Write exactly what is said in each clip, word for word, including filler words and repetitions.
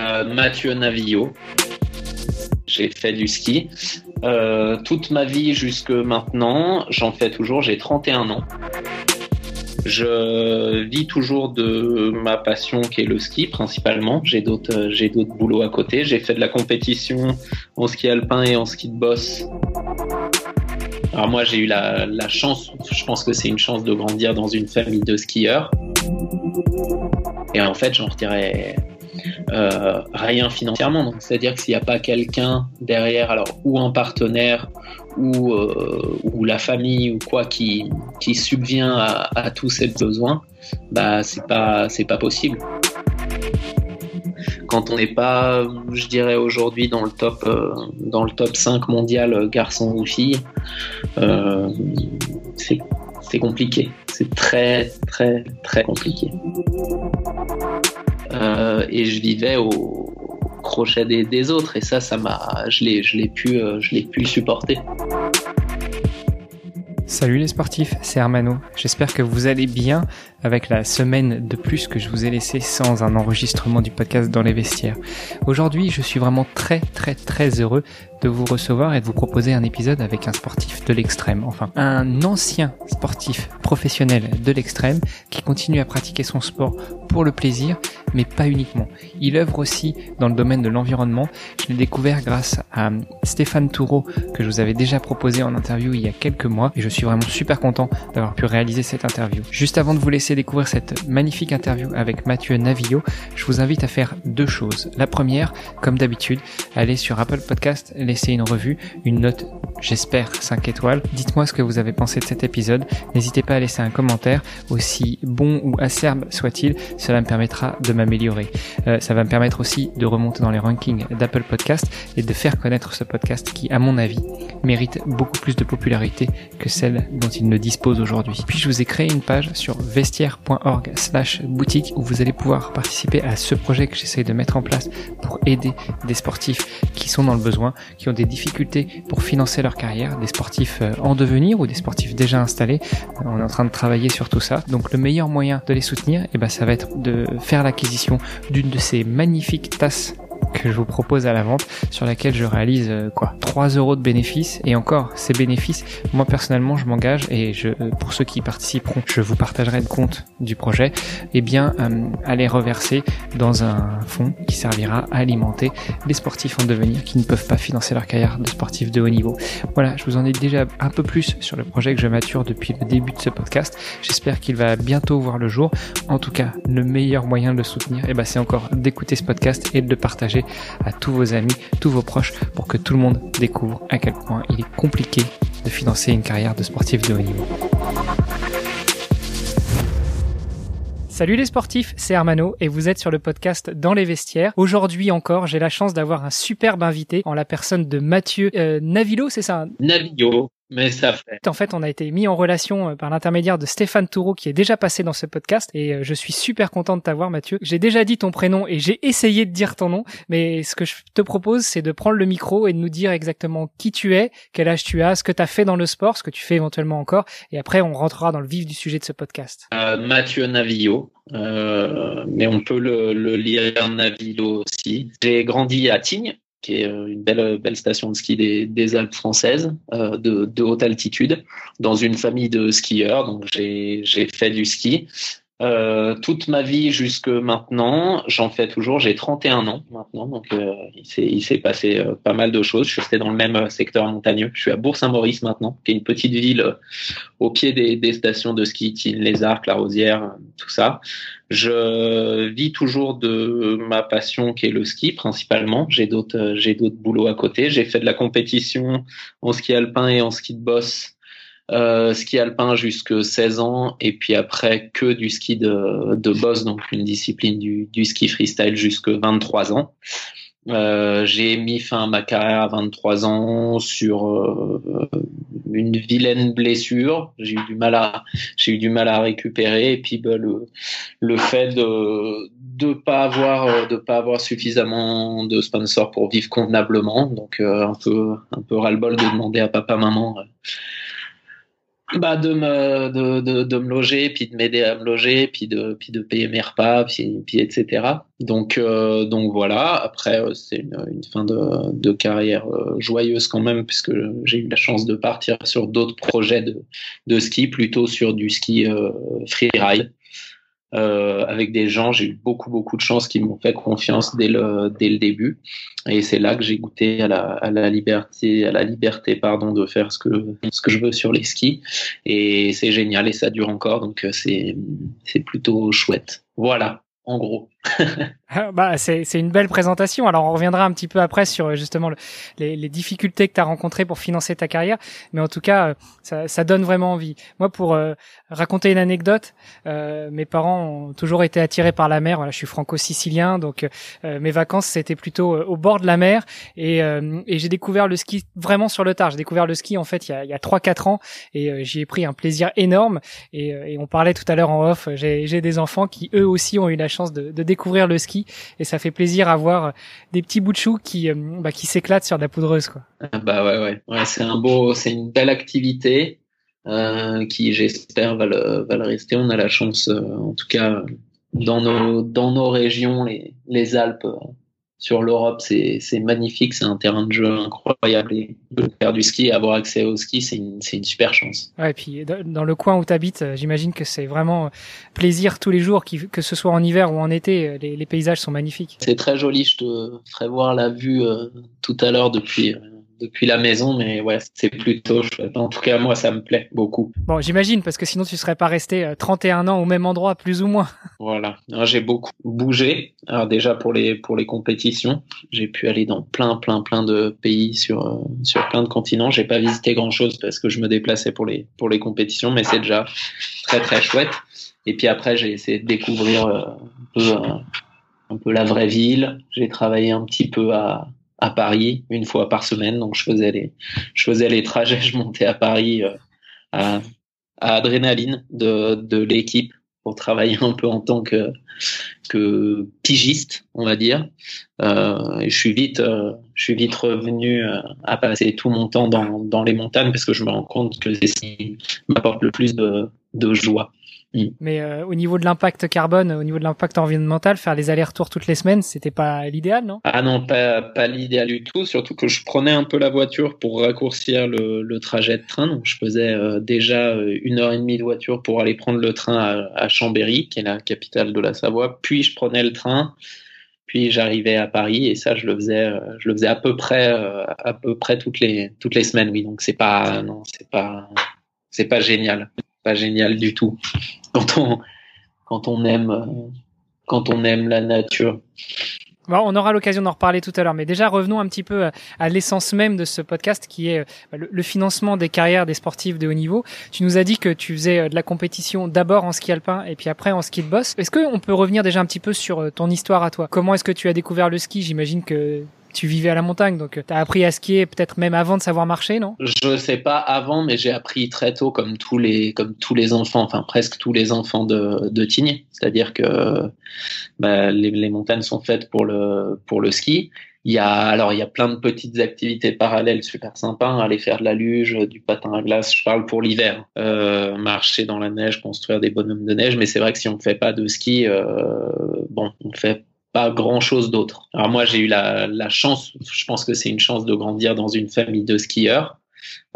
Euh, Mathieu Navillot. J'ai fait du ski euh, toute ma vie jusque maintenant. J'en fais toujours, j'ai trente et un ans. Je vis toujours de ma passion qui est le ski principalement. J'ai d'autres, j'ai d'autres boulots à côté. J'ai fait de la compétition en ski alpin et en ski de bosse. Alors moi j'ai eu la, la chance, je pense que c'est une chance de grandir dans une famille de skieurs. Et en fait j'en retirais euh, rien financièrement. Donc c'est-à-dire que s'il n'y a pas quelqu'un derrière, alors ou un partenaire, ou, euh, ou la famille ou quoi qui, qui subvient à, à tous ces besoins, bah c'est pas, c'est pas possible. Quand on n'est pas, je dirais aujourd'hui, dans le top, euh, dans le top cinq mondial garçons ou filles, euh, c'est, c'est compliqué. C'est très, très, très compliqué. Euh, et je vivais au crochet des, des autres, et ça, ça m'a, je l'ai, je l'ai pu, euh, je l'ai pu supporter. Salut les sportifs, c'est Armano. J'espère que vous allez bien avec la semaine de plus que je vous ai laissée sans un enregistrement du podcast dans les vestiaires. Aujourd'hui, je suis vraiment très très très heureux de vous recevoir et de vous proposer un épisode avec un sportif de l'extrême. Enfin, un ancien sportif professionnel de l'extrême qui continue à pratiquer son sport pour le plaisir, mais pas uniquement. Il œuvre aussi dans le domaine de l'environnement. Je l'ai découvert grâce à Stéphane Toureau, que je vous avais déjà proposé en interview il y a quelques mois, et je suis vraiment super content d'avoir pu réaliser cette interview. Juste avant de vous laisser découvrir cette magnifique interview avec Mathieu Navillot, je vous invite à faire deux choses. La première, comme d'habitude, allez sur Apple Podcast, laissez une revue, une note, j'espère cinq étoiles. Dites-moi ce que vous avez pensé de cet épisode. N'hésitez pas à laisser un commentaire, aussi bon ou acerbe soit-il, cela me permettra de m'améliorer. Euh, ça va me permettre aussi de remonter dans les rankings d'Apple Podcast et de faire connaître ce podcast qui, à mon avis, mérite beaucoup plus de popularité que celle dont il ne dispose aujourd'hui. Puis je vous ai créé une page sur vestiaire.org slash boutique où vous allez pouvoir participer à ce projet que j'essaye de mettre en place pour aider des sportifs qui sont dans le besoin, qui ont des difficultés pour financer leur carrière, des sportifs en devenir ou des sportifs déjà installés. On est en train de travailler sur tout ça. Donc le meilleur moyen de les soutenir, eh ben, ça va être de faire l'acquisition d'une de ces magnifiques tasses que je vous propose à la vente, sur laquelle je réalise euh, quoi, trois euros de bénéfices. Et encore, ces bénéfices, moi personnellement, je m'engage, et je, euh, pour ceux qui participeront, je vous partagerai le compte du projet, et bien euh, à les reverser dans un fonds qui servira à alimenter les sportifs en devenir qui ne peuvent pas financer leur carrière de sportif de haut niveau. Voilà, je vous en ai déjà un peu plus sur le projet que je mature depuis le début de ce podcast. J'espère qu'il va bientôt voir le jour. En tout cas, le meilleur moyen de le soutenir, et ben, c'est encore d'écouter ce podcast et de le partager à tous vos amis, tous vos proches, pour que tout le monde découvre à quel point il est compliqué de financer une carrière de sportif de haut niveau. Salut les sportifs, c'est Armano et vous êtes sur le podcast Dans les vestiaires. Aujourd'hui encore, j'ai la chance d'avoir un superbe invité en la personne de Mathieu euh, Navillot, c'est ça? Navillot. Mais ça fait. En fait, on a été mis en relation par l'intermédiaire de Stéphane Toureau, qui est déjà passé dans ce podcast, et je suis super content de t'avoir, Mathieu. J'ai déjà dit ton prénom et j'ai essayé de dire ton nom, mais ce que je te propose, c'est de prendre le micro et de nous dire exactement qui tu es, quel âge tu as, ce que tu as fait dans le sport, ce que tu fais éventuellement encore, et après on rentrera dans le vif du sujet de ce podcast. Euh, Mathieu Navillot. Euh, mais on peut le, le lire Navillot aussi. J'ai grandi à Tignes, qui est une belle, belle station de ski des, des Alpes françaises, euh, de, de haute altitude, dans une famille de skieurs. Donc j'ai, j'ai fait du ski euh, toute ma vie jusque maintenant. J'en fais toujours. J'ai trente et un ans maintenant, donc euh, il s'est, il s'est passé euh, pas mal de choses. Je suis resté dans le même secteur montagneux. Je suis à Bourg-Saint-Maurice maintenant, qui est une petite ville euh, au pied des, des stations de ski, Tignes, les Arcs, la Rosière, tout ça. Je vis toujours de ma passion qui est le ski principalement. J'ai d'autres, j'ai d'autres boulots à côté. J'ai fait de la compétition en ski alpin et en ski de bosse. Euh, ski alpin jusque seize ans, et puis après que du ski de, de bosse, donc une discipline du, du ski freestyle jusque vingt-trois ans. Euh, j'ai mis fin à ma carrière à vingt-trois ans sur euh, une vilaine blessure. J'ai eu du mal à, j'ai eu du mal à récupérer. Et puis bah, le le fait de de pas avoir de pas avoir suffisamment de sponsors pour vivre convenablement. Donc euh, un peu un peu ras-le-bol de demander à papa maman. Euh, Bah de me de de de me loger, puis de m'aider à me loger, puis de puis de payer mes repas, puis puis et cetera. Donc euh, donc voilà. Après euh, c'est une une fin de de carrière euh, joyeuse quand même, puisque j'ai eu la chance de partir sur d'autres projets de de ski, plutôt sur du ski euh, freeride euh, avec des gens. J'ai eu beaucoup beaucoup de chance qui m'ont fait confiance dès le dès le début. Et c'est là que j'ai goûté à la, à la liberté, à la liberté, pardon, de faire ce que, ce que je veux sur les skis. Et c'est génial et ça dure encore. Donc, c'est, c'est plutôt chouette. Voilà. En gros. bah, c'est, c'est une belle présentation. Alors, on reviendra un petit peu après sur justement le, les, les difficultés que tu as rencontrées pour financer ta carrière. Mais en tout cas, ça, ça donne vraiment envie. Moi, pour euh, raconter une anecdote, euh, mes parents ont toujours été attirés par la mer. Voilà, je suis franco-sicilien, donc euh, mes vacances, c'était plutôt euh, au bord de la mer. Et, euh, et j'ai découvert le ski vraiment sur le tard. J'ai découvert le ski, en fait, il y a, il y a trois quatre ans. Et euh, j'y ai pris un plaisir énorme. Et, et on parlait tout à l'heure en off. J'ai, j'ai des enfants qui, eux aussi, ont eu la chance de, de découvrir le ski, et ça fait plaisir à voir des petits bouts de choux qui bah, qui s'éclatent sur de la poudreuse, quoi. Bah ouais ouais, ouais c'est un beau, c'est une belle activité euh, qui j'espère va le va le rester. On a la chance, euh, en tout cas dans nos dans nos régions, les les Alpes, euh, sur l'Europe, c'est c'est magnifique, c'est un terrain de jeu incroyable, et de faire du ski, avoir accès au ski, c'est une c'est une super chance. Ouais, et puis dans le coin où tu habites, j'imagine que c'est vraiment plaisir tous les jours, que ce soit en hiver ou en été, les, les paysages sont magnifiques. C'est très joli, je te ferai voir la vue euh, tout à l'heure depuis euh, depuis la maison, mais ouais, c'est plutôt chouette. En tout cas, moi, ça me plaît beaucoup. Bon, j'imagine, parce que sinon, tu serais pas resté trente et un ans au même endroit, plus ou moins. Voilà. J'ai beaucoup bougé. Alors, déjà, pour les, pour les compétitions, j'ai pu aller dans plein, plein, plein de pays sur, sur plein de continents. J'ai pas visité grand chose parce que je me déplaçais pour les, pour les compétitions, mais c'est déjà très, très chouette. Et puis après, j'ai essayé de découvrir un peu, un peu la vraie ville. J'ai travaillé un petit peu à, à Paris une fois par semaine, donc je faisais les je faisais les trajets, je montais à Paris euh, à à adrénaline de de l'équipe pour travailler un peu en tant que que pigiste, on va dire. Euh et je suis vite euh, je suis vite revenu euh, à passer tout mon temps dans dans les montagnes, parce que je me rends compte que c'est ce qui m'apporte le plus de de joie. Mais euh, au niveau de l'impact carbone, au niveau de l'impact environnemental, faire les allers-retours toutes les semaines, c'était pas l'idéal, non? Ah non, pas, pas l'idéal du tout, surtout que je prenais un peu la voiture pour raccourcir le, le trajet de train. Donc je faisais euh, déjà une heure et demie de voiture pour aller prendre le train à, à Chambéry, qui est la capitale de la Savoie, puis je prenais le train, puis j'arrivais à Paris, et ça je le faisais je le faisais à peu près à peu près toutes les toutes les semaines, oui. Donc c'est pas non, c'est pas c'est pas génial. Pas génial du tout quand on quand on aime quand on aime la nature. Bon, on aura l'occasion d'en reparler tout à l'heure, mais déjà revenons un petit peu à, à l'essence même de ce podcast, qui est le, le financement des carrières des sportifs de haut niveau. Tu nous as dit que tu faisais de la compétition d'abord en ski alpin et puis après en ski de boss. Est-ce qu'on peut revenir déjà un petit peu sur ton histoire à toi? Comment est-ce que tu as découvert le ski? J'imagine que tu vivais à la montagne, donc tu as appris à skier peut-être même avant de savoir marcher, non? Je sais pas avant, mais j'ai appris très tôt, comme tous les comme tous les enfants, enfin presque tous les enfants de de Tignes. C'est-à-dire que bah, les, les montagnes sont faites pour le pour le ski. Il y a alors il y a plein de petites activités parallèles super sympas, aller faire de la luge, du patin à glace, je parle pour l'hiver, euh, marcher dans la neige, construire des bonhommes de neige. Mais c'est vrai que si on ne fait pas de ski, euh, bon, on fait pas grand chose d'autre. Alors moi j'ai eu la, la chance, je pense que c'est une chance de grandir dans une famille de skieurs,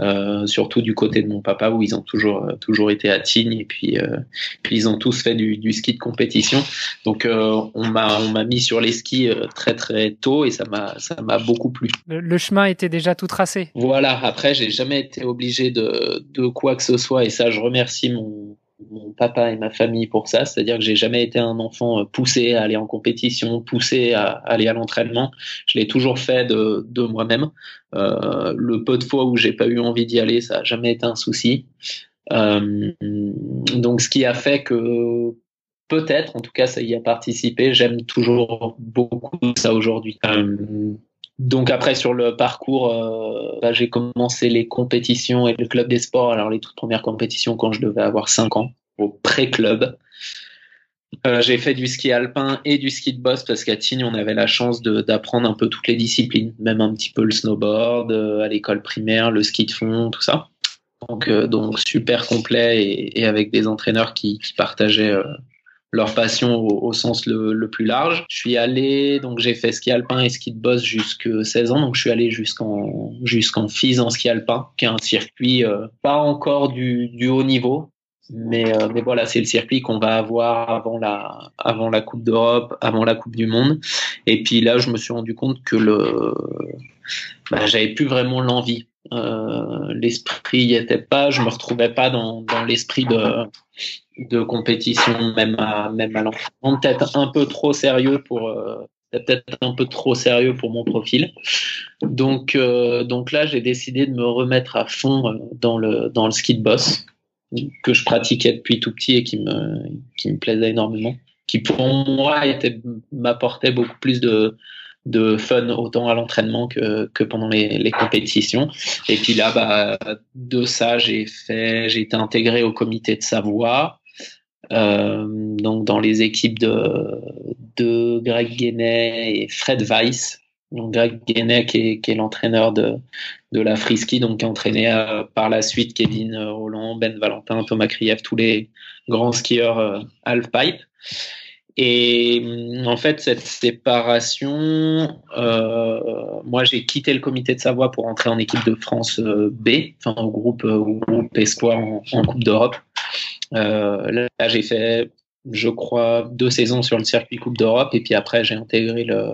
euh, surtout du côté de mon papa, où ils ont toujours toujours été à Tignes, et puis euh, puis ils ont tous fait du, du ski de compétition. Donc euh, on m'a on m'a mis sur les skis très très tôt, et ça m'a ça m'a beaucoup plu. Le, le chemin était déjà tout tracé. Voilà. Après j'ai jamais été obligé de de quoi que ce soit, et ça je remercie mon mon papa et ma famille pour ça, c'est-à-dire que j'ai jamais été un enfant poussé à aller en compétition, poussé à aller à l'entraînement. Je l'ai toujours fait de, de moi-même. Euh, le peu de fois où j'ai pas eu envie d'y aller, ça a jamais été un souci. Euh, donc, ce qui a fait que peut-être, en tout cas, ça y a participé. J'aime toujours beaucoup ça aujourd'hui. Euh, Donc après sur le parcours, euh, bah, j'ai commencé les compétitions et le club des sports. Alors les toutes premières compétitions quand je devais avoir cinq ans, au pré-club. Euh, j'ai fait du ski alpin et du ski de boss, parce qu'à Tignes on avait la chance de, d'apprendre un peu toutes les disciplines, même un petit peu le snowboard, euh, à l'école primaire, le ski de fond, tout ça. donc, euh, donc super complet et, et avec des entraîneurs qui, qui partageaient euh, leur passion au, au sens le, le plus large. Je suis allé, donc j'ai fait ski alpin et ski de bosse jusqu'à seize ans, donc je suis allé jusqu'en jusqu'en Fise en ski alpin, qui est un circuit euh, pas encore du, du haut niveau, mais, euh, mais voilà, c'est le circuit qu'on va avoir avant la avant la Coupe d'Europe, avant la Coupe du Monde. Et puis là, je me suis rendu compte que le bah, j'avais plus vraiment l'envie. Euh, l'esprit y était pas, je me retrouvais pas dans, dans l'esprit de, de compétition, même à, même à l'entraînement. Peut-être un peu trop sérieux pour, euh, peut-être un peu trop sérieux pour mon profil. Donc, euh, donc là, j'ai décidé de me remettre à fond dans le, dans le ski de boss que je pratiquais depuis tout petit et qui me, qui me plaisait énormément, qui pour moi était, m'apportait beaucoup plus de, de fun autant à l'entraînement que que pendant les les compétitions. Et puis là, bah de ça, j'ai fait j'ai été intégré au comité de Savoie, euh, donc dans les équipes de de Greg Guenet et Fred Weiss. Donc Greg Guenet qui est qui est l'entraîneur de de la Friski, donc qui a entraîné euh, par la suite Kevin Roland, Ben Valentin, Thomas Kriyev, tous les grands skieurs euh, halfpipe. Et en fait, cette séparation, euh, moi j'ai quitté le comité de Savoie pour entrer en équipe de France euh, B, enfin au groupe, au groupe Espoir en, en Coupe d'Europe. Euh, là, là j'ai fait, je crois, deux saisons sur le circuit Coupe d'Europe, et puis après j'ai intégré le,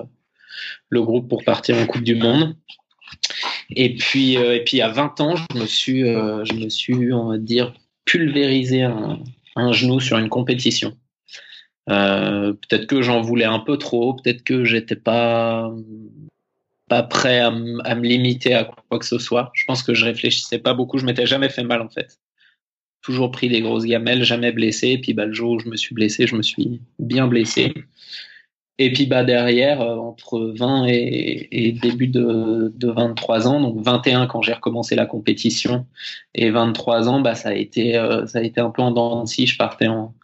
le groupe pour partir en Coupe du Monde. Et puis, euh, et puis à vingt ans, je me suis, euh, je me suis, on va dire, pulvérisé un, un genou sur une compétition. Euh, peut-être que j'en voulais un peu trop, peut-être que j'étais pas pas prêt à, m- à me limiter à quoi que ce soit. Je pense que je réfléchissais pas beaucoup, je m'étais jamais fait mal en fait. Toujours pris des grosses gamelles, jamais blessé. Et puis bah le jour où je me suis blessé, je me suis bien blessé. Et puis bah derrière, euh, entre vingt et, et début de, de vingt-trois ans, donc vingt et un quand j'ai recommencé la compétition et vingt-trois ans, bah ça a été euh, ça a été un peu en dents de scie. Je partais en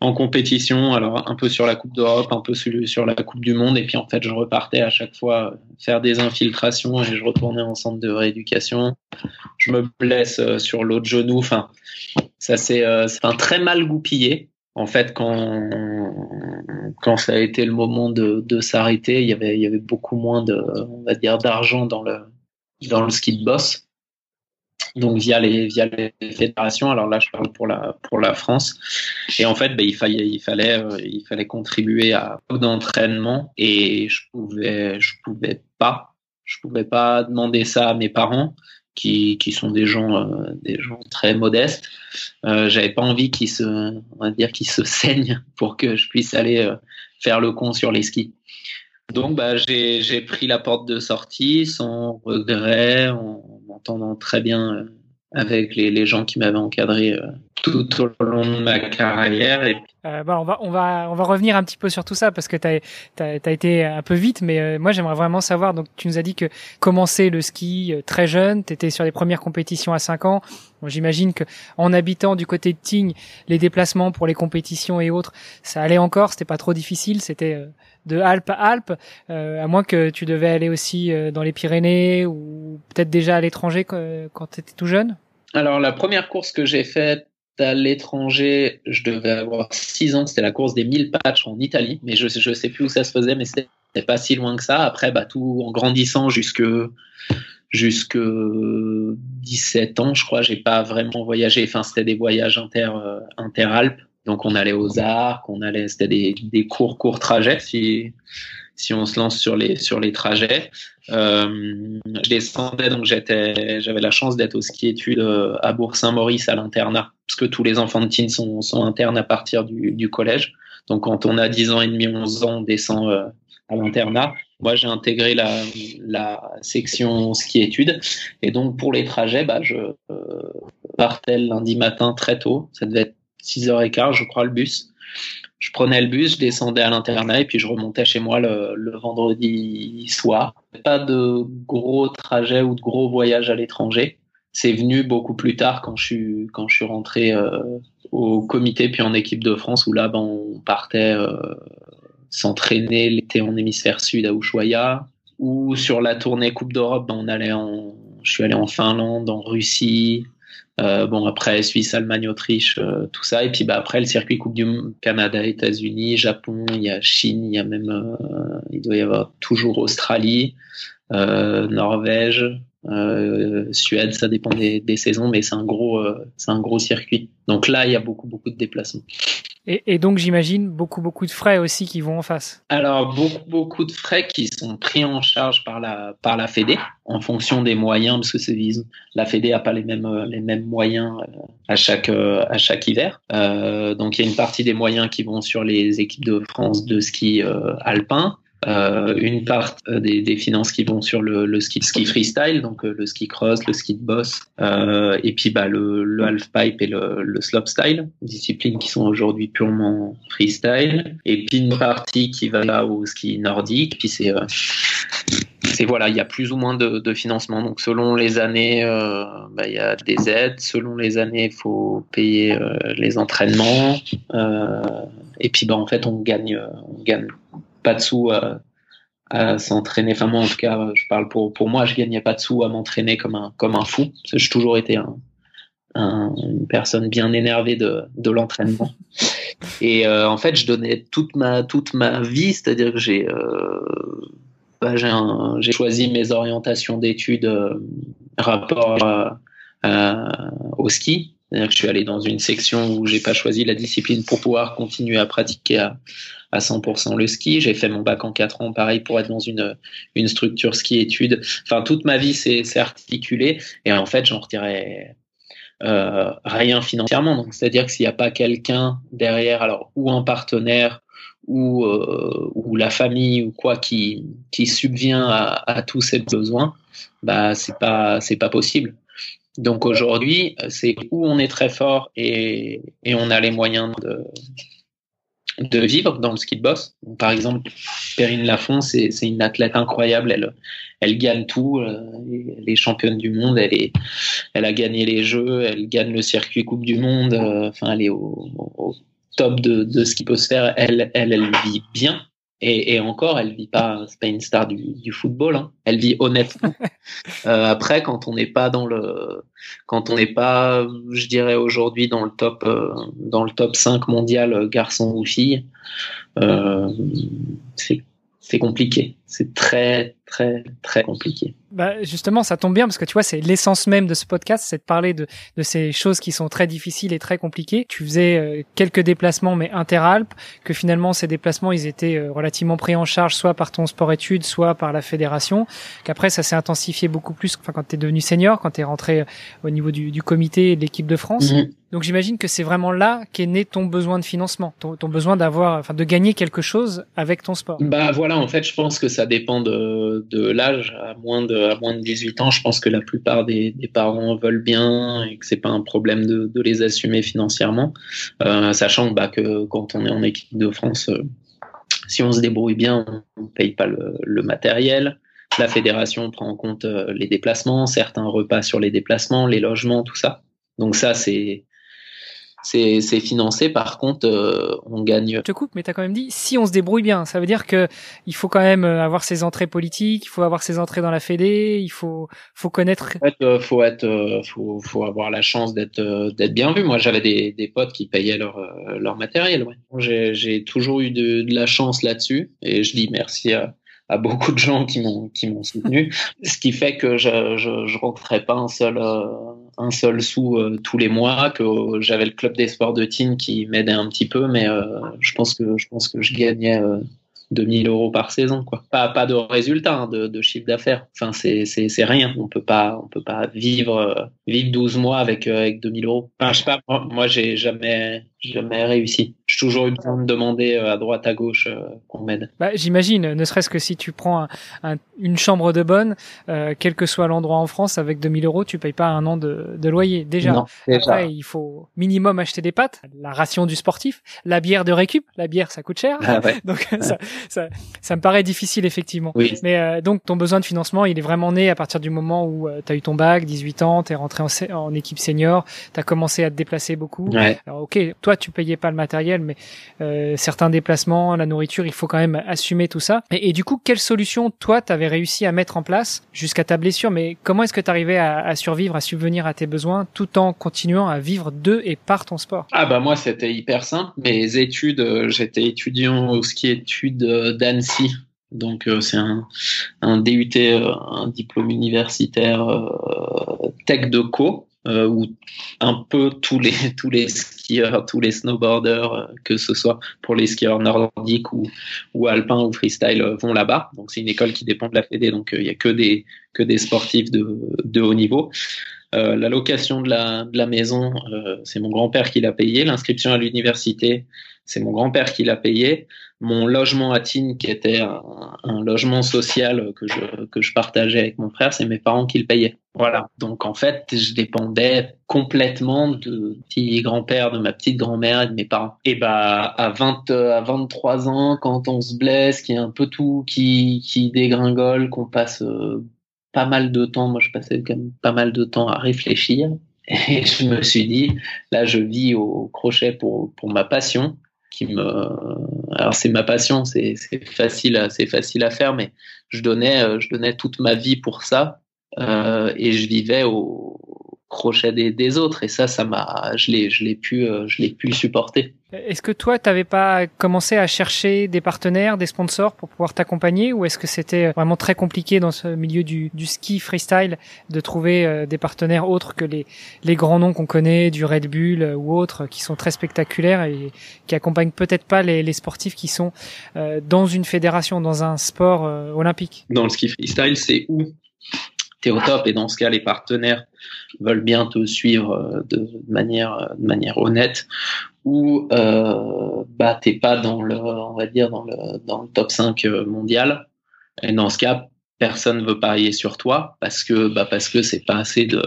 en compétition, alors un peu sur la Coupe d'Europe, un peu sur la Coupe du Monde, et puis en fait je repartais à chaque fois faire des infiltrations et je retournais en centre de rééducation. Je me blesse sur l'autre genou, enfin ça c'est, euh, c'est un très mal goupillé. En fait, quand quand ça a été le moment de, de s'arrêter, il y avait il y avait beaucoup moins de, on va dire, d'argent dans le dans le ski de boss. Donc via les via les fédérations, alors là je parle pour la pour la France, et en fait ben bah, il fallait il fallait euh, il fallait contribuer à d'entraînement, et je pouvais je pouvais pas je pouvais pas demander ça à mes parents qui qui sont des gens euh, des gens très modestes. Euh, j'avais pas envie qu'ils se on va dire qu'ils se saignent pour que je puisse aller euh, faire le con sur les skis. Donc bah j'ai j'ai pris la porte de sortie sans regret, en m'entendant très bien avec les les gens qui m'avaient encadré tout au long de ma carrière. Et... Euh, bah on va on va on va revenir un petit peu sur tout ça parce que t'as t'as t'as été un peu vite, mais euh, moi j'aimerais vraiment savoir. Donc tu nous as dit que commencer le ski très jeune, t'étais sur les premières compétitions à cinq ans. Bon, j'imagine que en habitant du côté de Tignes, les déplacements pour les compétitions et autres, ça allait encore, c'était pas trop difficile, c'était euh, de Alpes à Alpes, euh, à moins que tu devais aller aussi euh, dans les Pyrénées ou peut-être déjà à l'étranger euh, quand tu étais tout jeune. Alors la première course que j'ai faite à l'étranger, je devais avoir six ans, c'était la course des mille patchs en Italie, mais je je sais plus où ça se faisait, mais c'était pas si loin que ça. Après bah tout en grandissant jusque jusque dix-sept ans, je crois, j'ai pas vraiment voyagé, enfin c'était des voyages inter euh, interalpes. Donc on allait aux Arcs, on allait, c'était des, des courts courts trajets si si on se lance sur les sur les trajets. Euh, je descendais, donc j'étais j'avais la chance d'être au ski études à Bourg-Saint-Maurice à l'internat, parce que tous les enfants de Tignes sont sont internes à partir du du collège. Donc quand on a dix ans et demi, onze ans, on descend euh, à l'internat. Moi, j'ai intégré la, la section ski-études. Et donc, pour les trajets, bah, je euh, partais le lundi matin très tôt. Ça devait être six heures quinze, je crois, le bus. Je prenais le bus, je descendais à l'internat et puis je remontais chez moi le, le vendredi soir. Pas de gros trajets ou de gros voyages à l'étranger. C'est venu beaucoup plus tard quand je suis, quand je suis rentré euh, au comité puis en équipe de France où là, bah, on partait... Euh, s'entraîner l'été en hémisphère sud à Ushuaïa, ou sur la tournée Coupe d'Europe, ben on allait en, je suis allé en Finlande, en Russie, Euh, bon, après, Suisse, Allemagne, Autriche, euh, tout ça. Et puis, bah, après, le circuit Coupe du Monde, Canada, États-Unis, Japon, il y a Chine, il y a même, euh, il doit y avoir toujours Australie, euh, Norvège, euh, Suède, ça dépend des, des saisons, mais c'est un gros, euh, c'est un gros circuit. Donc là, il y a beaucoup, beaucoup de déplacements. Et, et donc, j'imagine, beaucoup, beaucoup de frais aussi qui vont en face. Alors, beaucoup, beaucoup de frais qui sont pris en charge par la, par la Fédé, en fonction des moyens, parce que c'est, la Fédé n'a pas les mêmes, les mêmes moyens à chaque, à chaque hiver. Euh, donc, il y a une partie des moyens qui vont sur les équipes de France de ski euh, alpin. Euh, une part euh, des, des finances qui vont sur le, le ski, ski freestyle, donc euh, le ski cross, le ski de boss, euh, et puis bah, le, le half pipe et le, le slopestyle, disciplines qui sont aujourd'hui purement freestyle, et puis une partie qui va là au ski nordique, puis c'est... Euh C'est voilà, il y a plus ou moins de, de financement. Donc selon les années, euh, bah, il y a des aides. Selon les années, il faut payer euh, les entraînements. Euh, et puis bah, en fait, on gagne, on gagne pas de sous à, à s'entraîner. Enfin moi, en tout cas, je parle pour pour moi, je gagnais pas de sous à m'entraîner comme un comme un fou. Parce que j'ai toujours été un, un, une personne bien énervée de de l'entraînement. Et euh, en fait, je donnais toute ma toute ma vie, c'est-à-dire que j'ai euh, Bah, j'ai, un, j'ai choisi mes orientations d'études euh, rapport à, à, au ski. C'est-à-dire que je suis allé dans une section où j'ai pas choisi la discipline pour pouvoir continuer à pratiquer à, à cent pour cent le ski. J'ai fait mon bac en quatre ans, pareil, pour être dans une, une structure ski-études. Enfin, toute ma vie, c'est, c'est articulé. Et en fait, j'en retirais euh, rien financièrement. Donc, c'est-à-dire que s'il n'y a pas quelqu'un derrière, alors ou un partenaire, ou, euh, ou la famille ou quoi qui, qui subvient à, à tous ces besoins, bah, c'est pas, c'est pas possible. Donc aujourd'hui, c'est où on est très fort et, et on a les moyens de, de vivre dans le ski de boss. Par exemple, Perrine Lafont, c'est, c'est une athlète incroyable. Elle, elle gagne tout. Elle est championne du monde. Elle est, elle a gagné les Jeux. Elle gagne le circuit Coupe du Monde. Enfin, elle est au, au top de, de ce qui peut se faire, elle, elle, elle vit bien. Et, et encore, elle vit pas, c'est pas une star du, du football, hein. Elle vit honnêtement. Euh, après, quand on n'est pas dans le, quand on n'est pas, je dirais aujourd'hui dans le top, euh, dans le top cinq mondial, garçon ou fille, euh, c'est, c'est compliqué. C'est très, très, très compliqué. Bah justement, ça tombe bien parce que tu vois, c'est l'essence même de ce podcast, c'est de parler de, de ces choses qui sont très difficiles et très compliquées. Tu faisais quelques déplacements, mais interalpes, que finalement ces déplacements, ils étaient relativement pris en charge, soit par ton sport-études, soit par la fédération. Qu'après, ça s'est intensifié beaucoup plus. Enfin, quand t'es devenu senior, quand t'es rentré au niveau du, du comité et de l'équipe de France. Mmh. Donc j'imagine que c'est vraiment là qu'est né ton besoin de financement, ton, ton besoin d'avoir, enfin, de gagner quelque chose avec ton sport. Bah voilà, en fait, je pense que ça dépend de, de l'âge. À moins de, à moins de dix-huit ans, je pense que la plupart des, des parents veulent bien et que c'est pas un problème de, de les assumer financièrement, euh, sachant bah, que quand on est en équipe de France, euh, si on se débrouille bien, on paye pas le, le matériel. La fédération prend en compte euh, les déplacements, certains repas sur les déplacements, les logements, tout ça. Donc ça, c'est... C'est, c'est financé, par contre, euh, on gagne. Je te coupe, mais t'as quand même dit, si on se débrouille bien, ça veut dire que il faut quand même avoir ses entrées politiques, il faut avoir ses entrées dans la fédé, il faut, faut connaître. En fait, euh, faut être, euh, faut, faut avoir la chance d'être, euh, d'être bien vu. Moi, j'avais des, des potes qui payaient leur, euh, leur matériel, ouais. J'ai, j'ai toujours eu de, de la chance là-dessus, et je dis merci à, à beaucoup de gens qui m'ont, qui m'ont soutenu. Ce qui fait que je, je, je rentrais pas un seul, euh, un seul sou euh, tous les mois, que euh, j'avais le club des sports de Tignes qui m'aidait un petit peu, mais euh, je pense que je pense que je gagnais euh, deux mille euros par saison, quoi. Pas pas de résultat, hein, de, de chiffre d'affaires. Enfin c'est c'est c'est rien. On peut pas on peut pas vivre euh, vivre douze mois avec euh, avec deux mille euros. Enfin je sais pas. Moi, moi j'ai jamais jamais réussi. J'ai toujours eu besoin de demander à droite, à gauche euh, qu'on m'aide. Bah, j'imagine, ne serait-ce que si tu prends un, un, une chambre de bonne, euh, quel que soit l'endroit en France, avec deux mille euros, tu payes pas un an de, de loyer. Déjà, non, déjà. Après, il faut minimum acheter des pâtes, la ration du sportif, la bière de récup, la bière, ça coûte cher. Ah, ouais. Donc, ouais. Ça, ça, ça me paraît difficile, effectivement. Oui. Mais euh, donc, ton besoin de financement, il est vraiment né à partir du moment où euh, tu as eu ton bac, dix-huit ans, tu es rentré en, en équipe senior, tu as commencé à te déplacer beaucoup. Ouais. Alors, ok, toi, tu payais pas le matériel, mais euh, certains déplacements, la nourriture, il faut quand même assumer tout ça. Et, et du coup, quelle solution, toi, t'avais réussi à mettre en place jusqu'à ta blessure, mais comment est-ce que t'arrivais à, à survivre, à subvenir à tes besoins tout en continuant à vivre de et par ton sport? Ah bah moi, c'était hyper simple. Mes études, euh, j'étais étudiant au ski études euh, d'Annecy. Donc euh, c'est un, un D U T, euh, un diplôme universitaire euh, tech de co, euh, où un peu tous les tous les skieurs, tous les snowboarders, euh, que ce soit pour les skieurs nordiques ou ou alpins ou freestyle, euh, vont là-bas. Donc c'est une école qui dépend de la Fédé, donc il euh, y a que des que des sportifs de de haut niveau. Euh, la location de la de la maison, euh, c'est mon grand-père qui l'a payé. L'inscription à l'université, c'est mon grand-père qui l'a payé. Mon logement à Tignes, qui était un, un logement social que je, que je partageais avec mon frère, c'est mes parents qui le payaient. Voilà. Donc, en fait, je dépendais complètement de petit grand-père, de ma petite grand-mère et de mes parents. Et bah, à vingt, à vingt-trois ans, quand on se blesse, qu'il y a un peu tout qui, qui dégringole, qu'on passe euh, pas mal de temps, moi, je passais quand même pas mal de temps à réfléchir. Et je me suis dit, là, je vis au crochet pour, pour ma passion. Qui me... Alors c'est ma passion, c'est, c'est facile, à, c'est facile à faire, mais je donnais, je donnais toute ma vie pour ça, euh, et je vivais au crochet des, des autres, et ça, ça m'a, je l'ai, je l'ai pu, je l'ai pu supporter. Est-ce que toi, tu n'avais pas commencé à chercher des partenaires, des sponsors pour pouvoir t'accompagner, ou est-ce que c'était vraiment très compliqué dans ce milieu du, du ski freestyle de trouver des partenaires autres que les, les grands noms qu'on connaît, du Red Bull ou autres, qui sont très spectaculaires et qui accompagnent peut-être pas les, les sportifs qui sont dans une fédération, dans un sport olympique? Dans le ski freestyle, c'est où t'es au top, et dans ce cas, les partenaires veulent bien te suivre de manière, de manière honnête, ou euh, bah t'es pas dans le, on va dire dans le dans le top cinq mondial, et dans ce cas, personne veut parier sur toi parce que bah parce que c'est pas assez de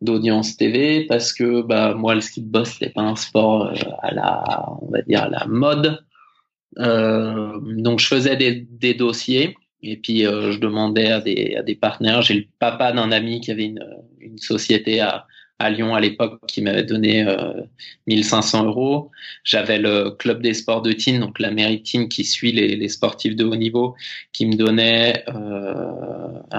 d'audience T V, parce que bah moi le ski de boss, c'était pas un sport à la, on va dire à la mode, euh, donc je faisais des des dossiers. Et puis euh, je demandais à des à des partenaires. J'ai le papa d'un ami qui avait une une société à à Lyon à l'époque qui m'avait donné euh, mille cinq cents euros. J'avais le club des sports de Tignes, donc la mairie de Tignes qui suit les les sportifs de haut niveau, qui me donnait euh,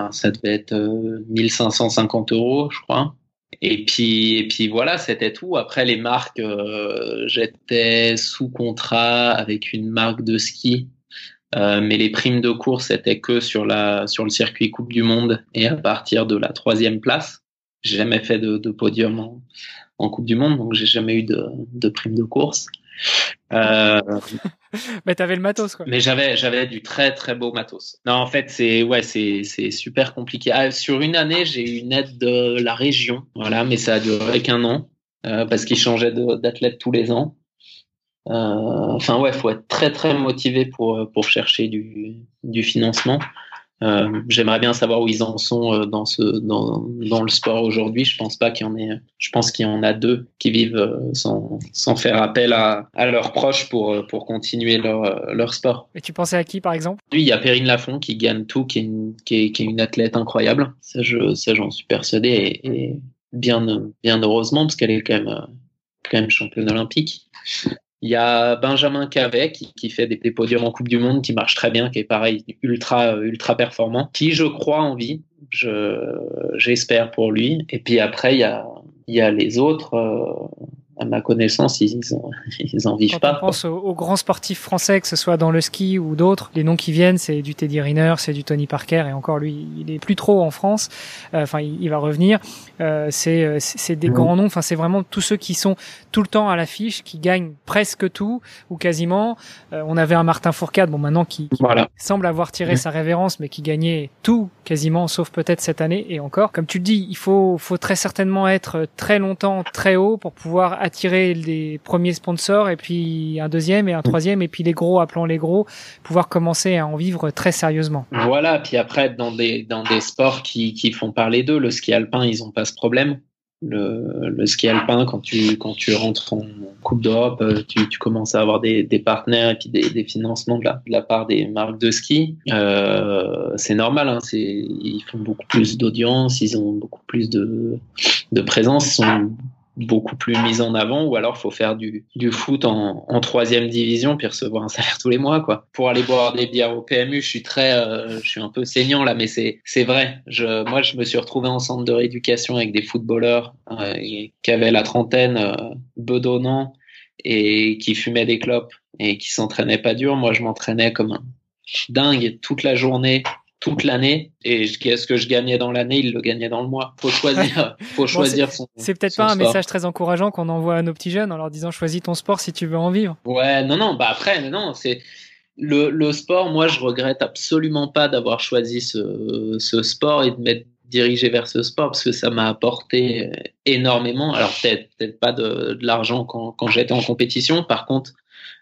ça devait être euh, mille cinq cent cinquante euros, je crois. Et puis et puis voilà, c'était tout. Après les marques, euh, j'étais sous contrat avec une marque de ski. Euh, mais les primes de course, c'était que sur la sur le circuit Coupe du Monde et à partir de la troisième place. J'ai jamais fait de, de podium en, en Coupe du Monde, donc j'ai jamais eu de, de primes de course. Euh... mais t'avais le matos, quoi. Mais j'avais j'avais du très très beau matos. Non, en fait, c'est ouais, c'est c'est super compliqué. Ah, sur une année, j'ai eu une aide de la région, voilà, mais ça a duré qu'un an euh, parce qu'ils changeaient de, d'athlète tous les ans. Euh, enfin ouais, faut être très très motivé pour pour chercher du du financement. Euh, j'aimerais bien savoir où ils en sont dans ce dans dans le sport aujourd'hui. Je pense pas qu'il y en ait. Je pense qu'il y en a deux qui vivent sans sans faire appel à à leurs proches pour pour continuer leur leur sport. Et tu pensais à qui par exemple? Lui, il y a Perrine Lafont qui gagne tout, qui est une, qui est qui est une athlète incroyable. Ça je ça j'en suis persuadé, et, et bien bien heureusement parce qu'elle est quand même quand même championne olympique. Il y a Benjamin Cavet qui, qui fait des, des podiums en Coupe du Monde, qui marche très bien, qui est pareil, ultra ultra performant, qui je crois en vie, je, j'espère pour lui. Et puis après, il y a, il y a les autres, euh, à ma connaissance, ils, ils, en, ils en vivent Quand pas. Quand on pense aux, aux grands sportifs français, que ce soit dans le ski ou d'autres, les noms qui viennent, c'est du Teddy Riner, c'est du Tony Parker, et encore lui, il est plus trop en France, euh, enfin il, il va revenir, euh, c'est, c'est, c'est des mmh. grands noms, enfin c'est vraiment tous ceux qui sont tout le temps à l'affiche, qui gagnent presque tout ou quasiment. Euh, on avait un Martin Fourcade, bon maintenant qui, qui voilà. semble avoir tiré mmh. sa révérence, mais qui gagnait tout quasiment, sauf peut-être cette année et encore. Comme tu le dis, il faut, faut très certainement être très longtemps très haut pour pouvoir attirer les premiers sponsors, et puis un deuxième et un troisième, et puis les gros appelant les gros, pouvoir commencer à en vivre très sérieusement. Voilà, puis après dans des dans des sports qui qui font parler d'eux, le ski alpin, ils ont pas ce problème. Le, le ski alpin, quand tu quand tu rentres en Coupe d'Europe, tu tu commences à avoir des des partenaires et puis des des financements de la de la part des marques de ski. Euh, c'est normal, hein, c'est ils font beaucoup plus d'audience, ils ont beaucoup plus de de présence, ils sont beaucoup plus mise en avant, ou alors il faut faire du, du foot en, en troisième division puis recevoir un salaire tous les mois, quoi. Pour aller boire des bières au P M U, je suis très, euh, je suis un peu saignant là, mais c'est, c'est vrai. Je, moi, je me suis retrouvé en centre de rééducation avec des footballeurs euh, qui avaient la trentaine, euh, bedonnants, et qui fumaient des clopes et qui s'entraînaient pas dur. Moi, je m'entraînais comme un dingue toute la journée, toute l'année, et ce que je gagnais dans l'année, il le gagnait dans le mois. Faut choisir, faut choisir bon, c'est, son C'est peut-être son pas un sport. Message très encourageant qu'on envoie à nos petits jeunes en leur disant choisis ton sport si tu veux en vivre. Ouais, non, non, bah après, non, c'est le, le sport. Moi, je regrette absolument pas d'avoir choisi ce, ce sport et de m'être dirigé vers ce sport, parce que ça m'a apporté énormément. Alors, peut-être, peut-être pas de, de l'argent quand, quand j'étais en compétition. Par contre,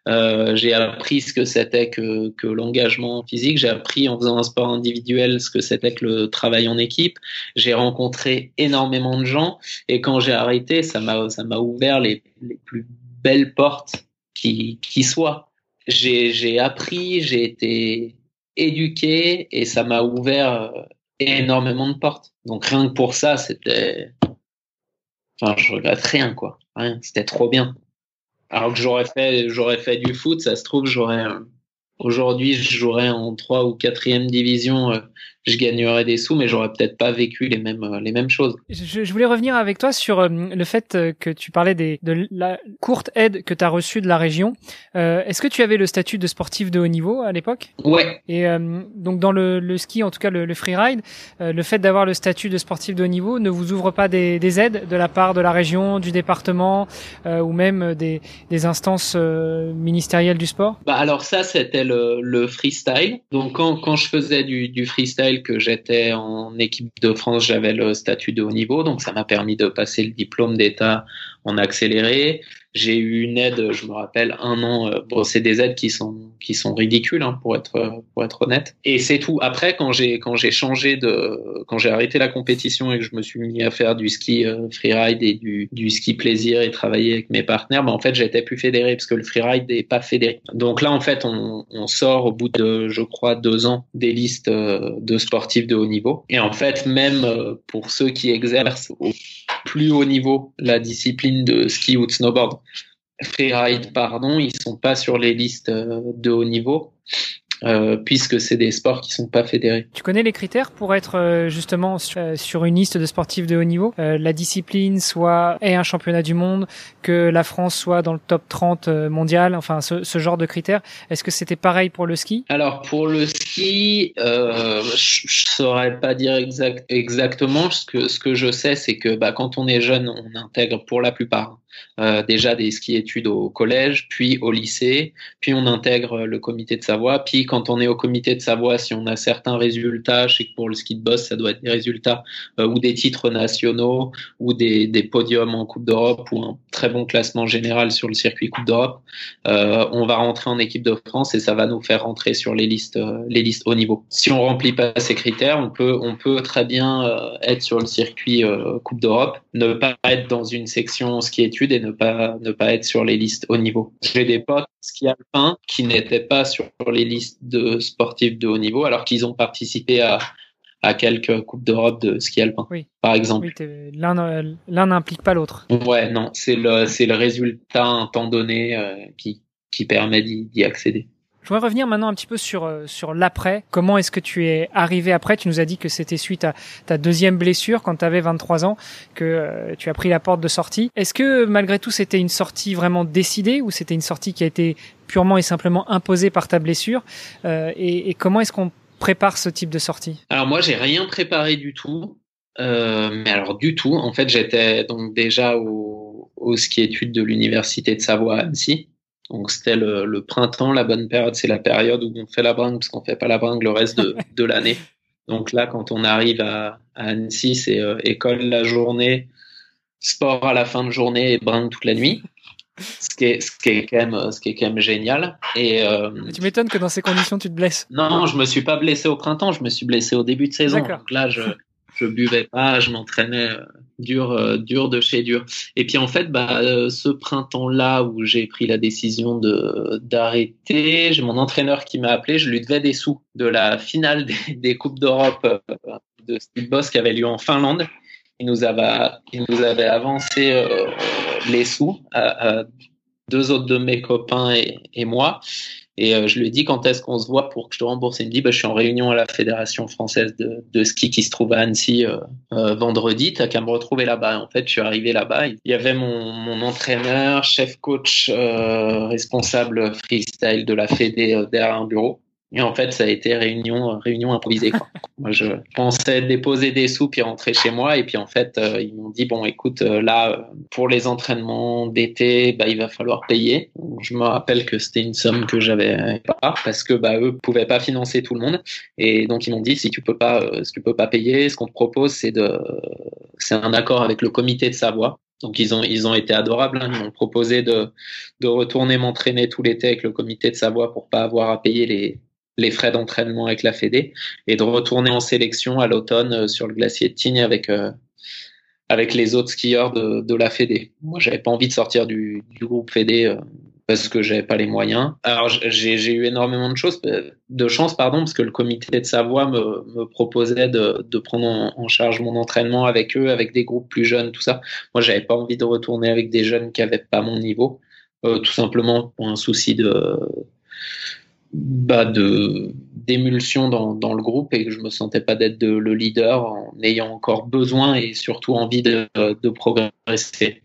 Euh, j'ai appris ce que c'était que, que l'engagement physique, j'ai appris en faisant un sport individuel ce que c'était que le travail en équipe, j'ai rencontré énormément de gens, et quand j'ai arrêté, ça m'a, ça m'a ouvert les, les plus belles portes qui, qui soient. J'ai, j'ai appris, j'ai été éduqué, et ça m'a ouvert énormément de portes. Donc rien que pour ça, c'était... Enfin, je regrette rien, quoi. Rien, c'était trop bien. Alors que j'aurais fait, j'aurais fait du foot, ça se trouve, j'aurais, euh, aujourd'hui, je jouerais en trois ou quatrième division, euh, je gagnerais des sous, mais j'aurais peut-être pas vécu les mêmes, euh, les mêmes choses. Je, je voulais revenir avec toi sur euh, le fait que tu parlais des, de la courte aide que tu as reçue de la région. Euh, est-ce que tu avais le statut de sportif de haut niveau à l'époque ? Ouais. Et euh, donc dans le, le ski, en tout cas le, le freeride, euh, le fait d'avoir le statut de sportif de haut niveau ne vous ouvre pas des, des aides de la part de la région, du département, euh, ou même des, des instances euh, ministérielles du sport ? Bah alors ça, c'était le, le freestyle. Donc quand, quand je faisais du, du freestyle, que j'étais en équipe de France, j'avais le statut de haut niveau, donc ça m'a permis de passer le diplôme d'État en accéléré. J'ai eu une aide, je me rappelle, un an, bon, c'est des aides qui sont, qui sont ridicules, hein, pour être, pour être honnête. Et c'est tout. Après, quand j'ai, quand j'ai changé de, quand j'ai arrêté la compétition et que je me suis mis à faire du ski euh, freeride et du, du ski plaisir et travailler avec mes partenaires, ben, en fait, j'étais plus fédéré parce que le freeride n'est pas fédéré. Donc là, en fait, on, on sort au bout de, je crois, deux ans des listes de sportifs de haut niveau. Et en fait, même pour ceux qui exercent au plus haut niveau la discipline de ski ou de snowboard, freeride, pardon, ils sont pas sur les listes de haut niveau, euh, puisque c'est des sports qui sont pas fédérés. Tu connais les critères pour être euh, justement sur, euh, sur une liste de sportifs de haut niveau ? Euh, la discipline soit est un championnat du monde, que la France soit dans le top trente mondial, enfin ce, ce genre de critères. Est-ce que c'était pareil pour le ski ? Alors pour le ski, euh, je, je saurais pas dire exact, exactement. Ce que ce que je sais, c'est que bah quand on est jeune, on intègre pour la plupart Euh, déjà des skis-études au collège, puis au lycée, puis on intègre le comité de Savoie, puis quand on est au comité de Savoie, si on a certains résultats, je sais que pour le ski de boss, ça doit être des résultats euh, ou des titres nationaux, ou des, des podiums en Coupe d'Europe, ou un très bon classement général sur le circuit Coupe d'Europe, euh, on va rentrer en équipe de France et ça va nous faire rentrer sur les listes, euh, les listes haut niveau. Si on remplit pas ces critères, on peut, on peut très bien euh, être sur le circuit euh, Coupe d'Europe, ne pas être dans une section ski-études et ne pas, ne pas être sur les listes haut niveau. J'ai des potes ski alpins qui n'étaient pas sur les listes de sportifs de haut niveau alors qu'ils ont participé à, à quelques coupes d'Europe de ski alpin, oui, par exemple. Oui, l'un, l'un n'implique pas l'autre. Ouais, non, c'est le, c'est le résultat à un temps donné euh, qui, qui permet d'y, d'y accéder. Je voudrais revenir maintenant un petit peu sur sur l'après. Comment est-ce que tu es arrivé après ? Tu nous as dit que c'était suite à ta deuxième blessure quand tu avais vingt-trois ans que euh, tu as pris la porte de sortie. Est-ce que malgré tout c'était une sortie vraiment décidée ou c'était une sortie qui a été purement et simplement imposée par ta blessure ? euh, et, et comment est-ce qu'on prépare ce type de sortie ? Alors moi j'ai rien préparé du tout, euh, mais alors du tout. En fait j'étais donc déjà au, au ski études de l'université de Savoie à Annecy. Donc c'était le, le printemps, la bonne période, c'est la période où on fait la bringue parce qu'on fait pas la bringue le reste de, de l'année. Donc là, quand on arrive à, à Annecy, c'est euh, école la journée, sport à la fin de journée et bringue toute la nuit. Ce qui est, ce qui est quand même, ce qui est quand même génial. Et euh, tu m'étonnes que dans ces conditions, tu te blesses. Non, je me suis pas blessé au printemps, je me suis blessé au début de saison. D'accord. Donc là, je je buvais pas, je m'entraînais dur, euh, dur de chez dur. Et puis en fait, bah, euh, ce printemps-là où j'ai pris la décision de d'arrêter, j'ai mon entraîneur qui m'a appelé, je lui devais des sous de la finale des, des Coupes d'Europe euh, de ski de boss qui avait lieu en Finlande. il nous avait, il nous avait avancé euh, les sous à, à deux autres de mes copains et, et moi. Et euh, je lui ai dit, quand est-ce qu'on se voit pour que je te rembourse? Il me dit, bah, je suis en réunion à la Fédération française de, de ski qui se trouve à Annecy euh, euh, vendredi, t'as qu'à me retrouver là-bas. Et en fait, je suis arrivé là-bas, il y avait mon, mon entraîneur, chef coach, euh, responsable freestyle de la Fédé euh, derrière un bureau. Et en fait, ça a été réunion, euh, réunion improvisée, quoi. Moi, je pensais déposer des sous puis rentrer chez moi. Et puis, en fait, euh, ils m'ont dit, bon, écoute, euh, là, pour les entraînements d'été, bah, il va falloir payer. Donc, je me rappelle que c'était une somme que j'avais pas parce que, bah, eux pouvaient pas financer tout le monde. Et donc, ils m'ont dit, si tu peux pas, euh, si tu peux pas payer, ce qu'on te propose, c'est de, c'est un accord avec le comité de Savoie. Donc, ils ont, ils ont été adorables, hein. Ils m'ont proposé de, de retourner m'entraîner tout l'été avec le comité de Savoie pour pas avoir à payer les, les frais d'entraînement avec la Fédé et de retourner en sélection à l'automne euh, sur le glacier de Tignes avec, euh, avec les autres skieurs de, de la Fédé. Moi, j'avais pas envie de sortir du, du groupe Fédé euh, parce que j'avais pas les moyens. Alors, j'ai, j'ai eu énormément de choses, de chance, pardon, parce que le comité de Savoie me, me proposait de, de prendre en charge mon entraînement avec eux, avec des groupes plus jeunes, tout ça. Moi, j'avais pas envie de retourner avec des jeunes qui avaient pas mon niveau, euh, tout simplement pour un souci de, bah de d'émulsion dans dans le groupe et que je me sentais pas d'être de, le leader en ayant encore besoin et surtout envie de de progresser.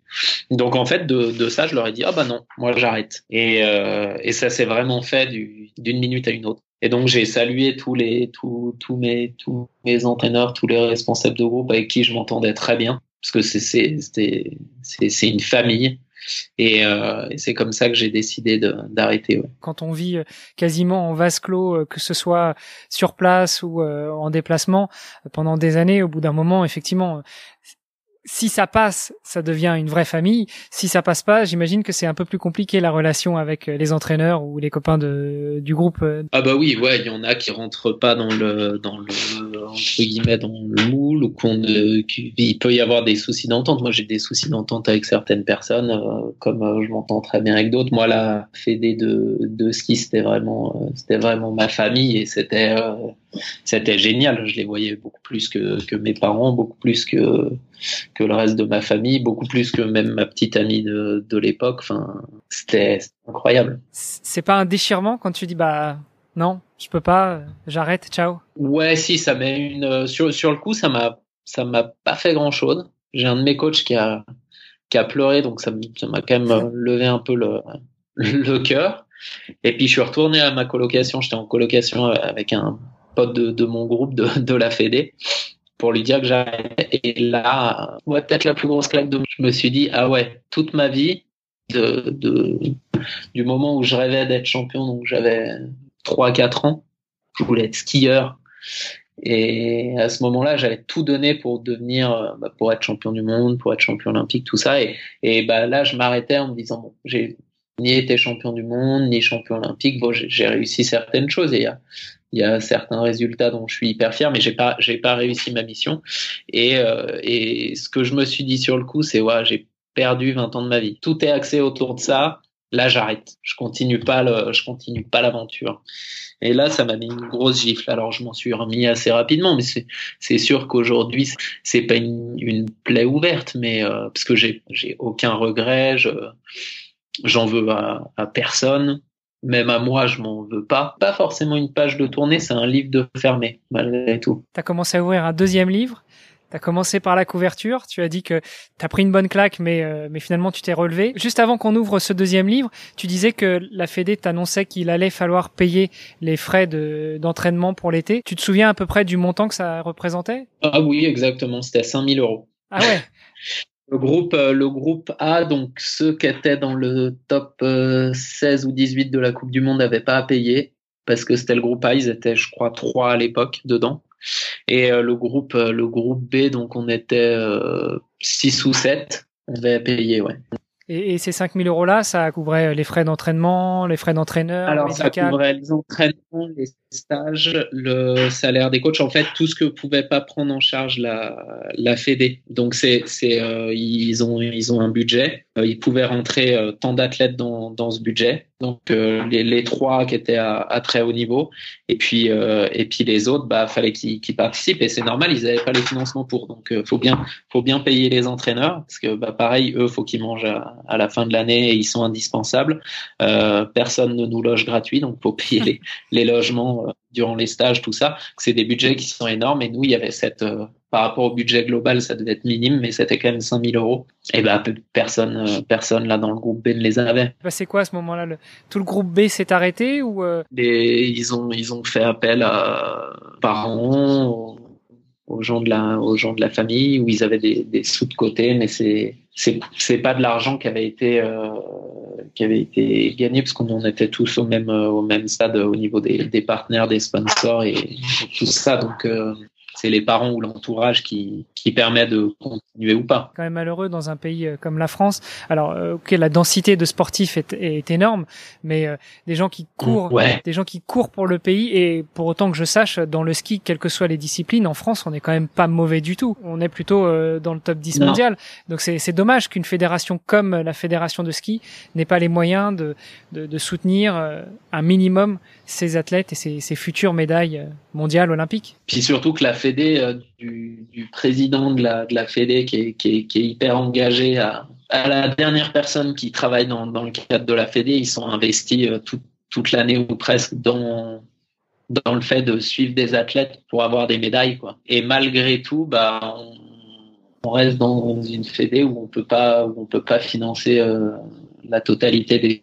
Donc en fait de de ça je leur ai dit ah bah non, moi j'arrête. Et euh, et ça s'est vraiment fait du, d'une minute à une autre. Et donc j'ai salué tous les tous tous mes tous mes entraîneurs, tous les responsables de groupe avec qui je m'entendais très bien parce que c'est c'est c'était c'est c'est une famille. Et, euh, et c'est comme ça que j'ai décidé de, d'arrêter. Ouais. Quand on vit quasiment en vase clos, que ce soit sur place ou en déplacement, pendant des années, au bout d'un moment, effectivement, si ça passe, ça devient une vraie famille. Si ça passe pas, j'imagine que c'est un peu plus compliqué la relation avec les entraîneurs ou les copains de, du groupe. Ah bah oui, ouais, il y en a qui rentrent pas dans le, dans le, entre guillemets, dans le moule ou qu'on, euh, il peut y avoir des soucis d'entente. Moi, j'ai des soucis d'entente avec certaines personnes, euh, comme euh, je m'entends très bien avec d'autres. Moi, la fédé de, de ski, c'était vraiment, euh, c'était vraiment ma famille et c'était, euh, c'était génial. Je les voyais beaucoup plus que, que mes parents, beaucoup plus que, que le reste de ma famille, beaucoup plus que même ma petite amie de, de l'époque. Enfin, c'était, c'était incroyable. C'est pas un déchirement quand tu dis bah non, je peux pas, j'arrête, ciao. Ouais, si ça m'a une sur sur le coup, ça m'a ça m'a pas fait grand chose. J'ai un de mes coachs qui a qui a pleuré, donc ça ça m'a quand même levé un peu le le cœur. Et puis je suis retourné à ma colocation. J'étais en colocation avec un pote de, de mon groupe de de la Fédé, pour lui dire que j'arrête. Et là, ouais, peut-être la plus grosse claque de moi. Je me suis dit, ah ouais, toute ma vie, de, de, du moment où je rêvais d'être champion, donc j'avais trois quatre ans, je voulais être skieur. Et à ce moment-là, j'avais tout donné pour devenir, bah, pour être champion du monde, pour être champion olympique, tout ça. Et, et bah, là, je m'arrêtais en me disant, bon, j'ai ni été champion du monde, ni champion olympique. Bon, j'ai, j'ai réussi certaines choses. Et il y a Il y a certains résultats dont je suis hyper fier, mais j'ai pas, j'ai pas réussi ma mission. Et, euh, et ce que je me suis dit sur le coup, c'est ouais, j'ai perdu vingt ans de ma vie. Tout est axé autour de ça. Là, j'arrête. Je continue pas le, je continue pas l'aventure. Et là, ça m'a mis une grosse gifle. Alors, je m'en suis remis assez rapidement, mais c'est, c'est sûr qu'aujourd'hui, c'est pas une, une plaie ouverte, mais euh, parce que j'ai, j'ai aucun regret. Je, j'en veux à, à personne. Même à moi, je m'en veux pas. Pas forcément une page de tournée, c'est un livre de fermé, malgré tout. T'as commencé à ouvrir un deuxième livre. T'as commencé par la couverture. Tu as dit que t'as pris une bonne claque, mais, euh, mais finalement, tu t'es relevé. Juste avant qu'on ouvre ce deuxième livre, tu disais que la Fédé t'annonçait qu'il allait falloir payer les frais de, d'entraînement pour l'été. Tu te souviens à peu près du montant que ça représentait? Ah oui, exactement. C'était à cinq mille euros. Ah ouais. Le groupe, le groupe A, donc ceux qui étaient dans le top seize ou dix-huit de la Coupe du Monde n'avaient pas à payer parce que c'était le groupe A, ils étaient je crois trois à l'époque dedans. Et le groupe, le groupe B, donc on était six ou sept, on devait payer, ouais. Et, et ces cinq mille euros là, ça couvrait les frais d'entraînement, les frais d'entraîneur, alors médical. Ça couvrait les entraînements, les stages, le salaire des coachs, en fait tout ce que pouvait pas prendre en charge la la Fédé. Donc c'est c'est euh, ils ont ils ont un budget, ils pouvaient rentrer euh, tant d'athlètes dans dans ce budget. Donc euh, les, les trois qui étaient à, à très haut niveau, et puis euh, et puis les autres, bah fallait qu'ils, qu'ils participent, et c'est normal, ils n'avaient pas les financements pour. Donc euh, faut bien faut bien payer les entraîneurs, parce que bah pareil, eux faut qu'ils mangent à, à la fin de l'année, et ils sont indispensables. Euh, personne ne nous loge gratuit, donc faut payer les, les logements euh, durant les stages, tout ça. C'est des budgets qui sont énormes, et nous il y avait cette euh, par rapport au budget global, ça devait être minime, mais c'était quand même cinq mille euros. Et ben, bah, personne, euh, personne là dans le groupe B ne les avait. Bah, c'est quoi à ce moment-là le... Tout le groupe B s'est arrêté ou euh... Et ils ont, ils ont fait appel à parents, aux gens de la, aux gens de la famille, où ils avaient des, des sous de côté, mais c'est, c'est, c'est pas de l'argent qui avait été, euh, qui avait été gagné, parce qu'on en était tous au même, au même stade au niveau des, des partenaires, des sponsors et, et tout ça. Donc euh, c'est les parents ou l'entourage qui, qui permet de continuer ou pas. Quand même malheureux dans un pays comme la France. Alors, ok, la densité de sportifs est, est énorme, mais euh, des gens qui courent, ouais. des gens qui courent pour le pays, et pour autant que je sache, dans le ski, quelles que soient les disciplines, en France, on n'est quand même pas mauvais du tout. On est plutôt euh, dans le top dix non. mondial. Donc c'est, c'est dommage qu'une fédération comme la fédération de ski n'ait pas les moyens de, de, de soutenir euh, un minimum ces athlètes et ces, ces futures médailles mondiales, olympiques. Puis surtout que la Fédé, du, du président de la, de la Fédé qui est, qui est, qui est hyper engagé, à, à la dernière personne qui travaille dans, dans le cadre de la Fédé, ils sont investis tout, toute l'année ou presque dans, dans le fait de suivre des athlètes pour avoir des médailles, quoi. Et malgré tout, bah, on, on reste dans une Fédé où on peut pas, où on peut pas financer euh, la totalité des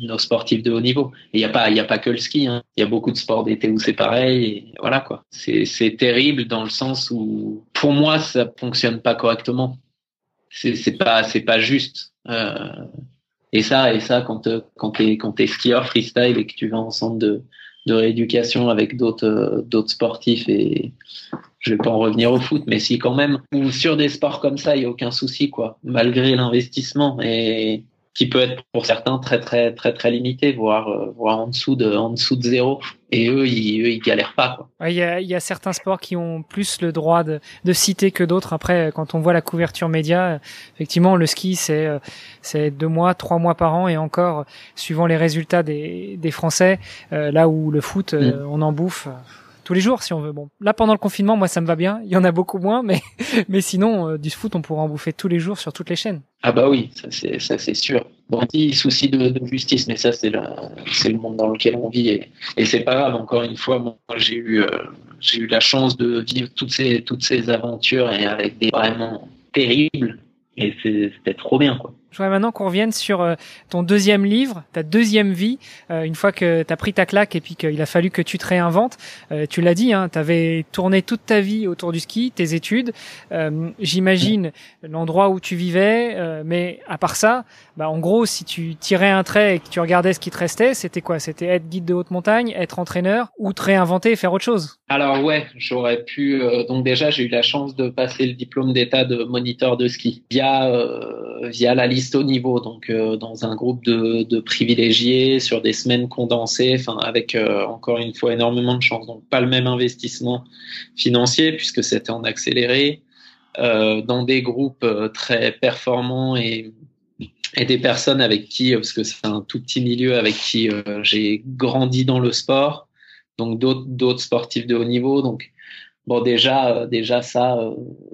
nos sportifs de haut niveau. Il n'y a pas, il n'y a pas que le ski, hein. Il y a beaucoup de sports d'été où c'est pareil. Et voilà, quoi. C'est, c'est terrible dans le sens où, pour moi, ça fonctionne pas correctement. C'est, c'est pas, c'est pas juste. Euh, et ça, et ça, quand, quand t'es, quand t'es skieur freestyle et que tu vas en centre de, de rééducation avec d'autres, d'autres sportifs, et je vais pas en revenir au foot, mais si quand même, ou sur des sports comme ça, il n'y a aucun souci, quoi. Malgré l'investissement et, qui peut être pour certains très très très très limité, voire euh, voire en dessous de en dessous de zéro. Et eux, ils, eux, ils galèrent pas, quoi. Ouais, il y a, il y a certains sports qui ont plus le droit de, de citer que d'autres. Après, quand on voit la couverture média, effectivement, le ski, c'est, c'est deux mois, trois mois par an, et encore, suivant les résultats des, des Français, euh, là où le foot, mmh. euh, on en bouffe. Tous les jours, si on veut. Bon, là, pendant le confinement, moi, ça me va bien. Il y en a beaucoup moins, mais mais sinon, euh, du foot, on pourra en bouffer tous les jours sur toutes les chaînes. Ah bah oui, ça c'est ça c'est sûr. Bon, petit souci de, de justice, mais ça c'est la, c'est le monde dans lequel on vit, et, et c'est pas grave. Encore une fois, moi, j'ai eu euh, j'ai eu la chance de vivre toutes ces toutes ces aventures, et avec des vraiment terribles. Et c'est, c'était trop bien, quoi. Je voudrais maintenant qu'on revienne sur ton deuxième livre, ta deuxième vie. Euh, une fois que t'as pris ta claque et puis qu'il a fallu que tu te réinventes, euh, tu l'as dit, hein, t'avais tourné toute ta vie autour du ski, tes études, euh, j'imagine l'endroit où tu vivais, euh, mais à part ça, bah en gros, si tu tirais un trait et que tu regardais ce qui te restait, c'était quoi? C'était être guide de haute montagne, être entraîneur, ou te réinventer et faire autre chose? Alors ouais, j'aurais pu. Euh, donc déjà, j'ai eu la chance de passer le diplôme d'état de moniteur de ski via euh, via la liste au niveau, donc euh, dans un groupe de, de privilégiés sur des semaines condensées, enfin avec euh, encore une fois énormément de chance, donc pas le même investissement financier puisque c'était en accéléré, euh, dans des groupes euh, très performants, et et des personnes avec qui, parce que c'est un tout petit milieu, avec qui euh, j'ai grandi dans le sport, donc d'autres d'autres sportifs de haut niveau, donc bon, déjà, déjà ça,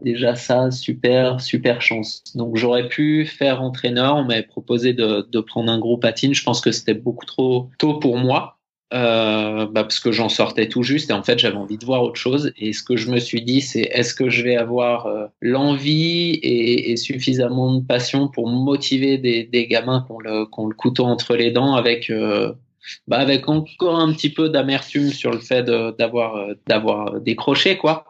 déjà ça, super, super chance. Donc, j'aurais pu faire entraîneur. On m'avait proposé de, de prendre un gros patine. Je pense que c'était beaucoup trop tôt pour moi, euh, bah, parce que j'en sortais tout juste. Et en fait, j'avais envie de voir autre chose. Et ce que je me suis dit, c'est est-ce que je vais avoir euh, l'envie et, et suffisamment de passion pour motiver des, des gamins qui ont le, qui ont le couteau entre les dents avec, euh, bah avec encore un petit peu d'amertume sur le fait de, d'avoir d'avoir décroché, quoi.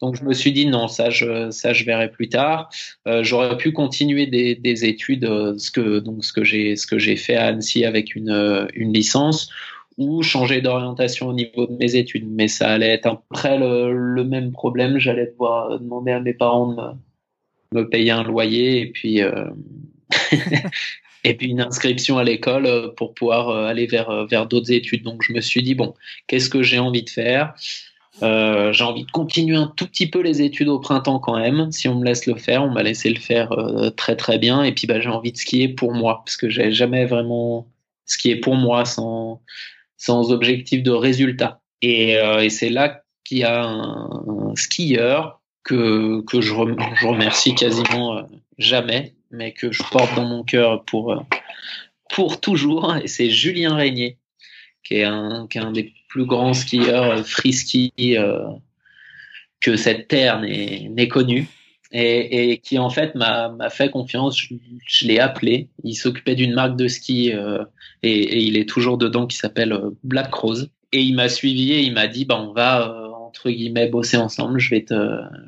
Donc je me suis dit non, ça je ça je verrai plus tard. Euh, j'aurais pu continuer des des études, ce que donc ce que j'ai ce que j'ai fait à Annecy avec une une licence, ou changer d'orientation au niveau de mes études, mais ça allait être après le, le même problème. J'allais devoir demander à mes parents de me, me payer un loyer, et puis euh... et puis une inscription à l'école pour pouvoir aller vers vers d'autres études. Donc je me suis dit bon, qu'est-ce que j'ai envie de faire? Euh, j'ai envie de continuer un tout petit peu les études au printemps quand même, si on me laisse le faire. On m'a laissé le faire euh, très très bien. Et puis bah j'ai envie de skier pour moi, parce que j'ai jamais vraiment ce qui est pour moi sans, sans objectif de résultat. Et, euh, et c'est là qu'il y a un, un skieur que, que je, rem, je remercie quasiment euh, jamais, mais que je porte dans mon cœur pour, euh, pour toujours, et c'est Julien Régnier, qui est un, qui est un des plus grands skieurs free ski euh, que cette terre n'ait, n'ait connu, et, et qui en fait m'a, m'a fait confiance. Je, je l'ai appelé, il s'occupait d'une marque de ski euh, et, et il est toujours dedans, qui s'appelle Black Rose, et il m'a suivi et il m'a dit bah, on va euh, entre guillemets bosser ensemble, je vais te,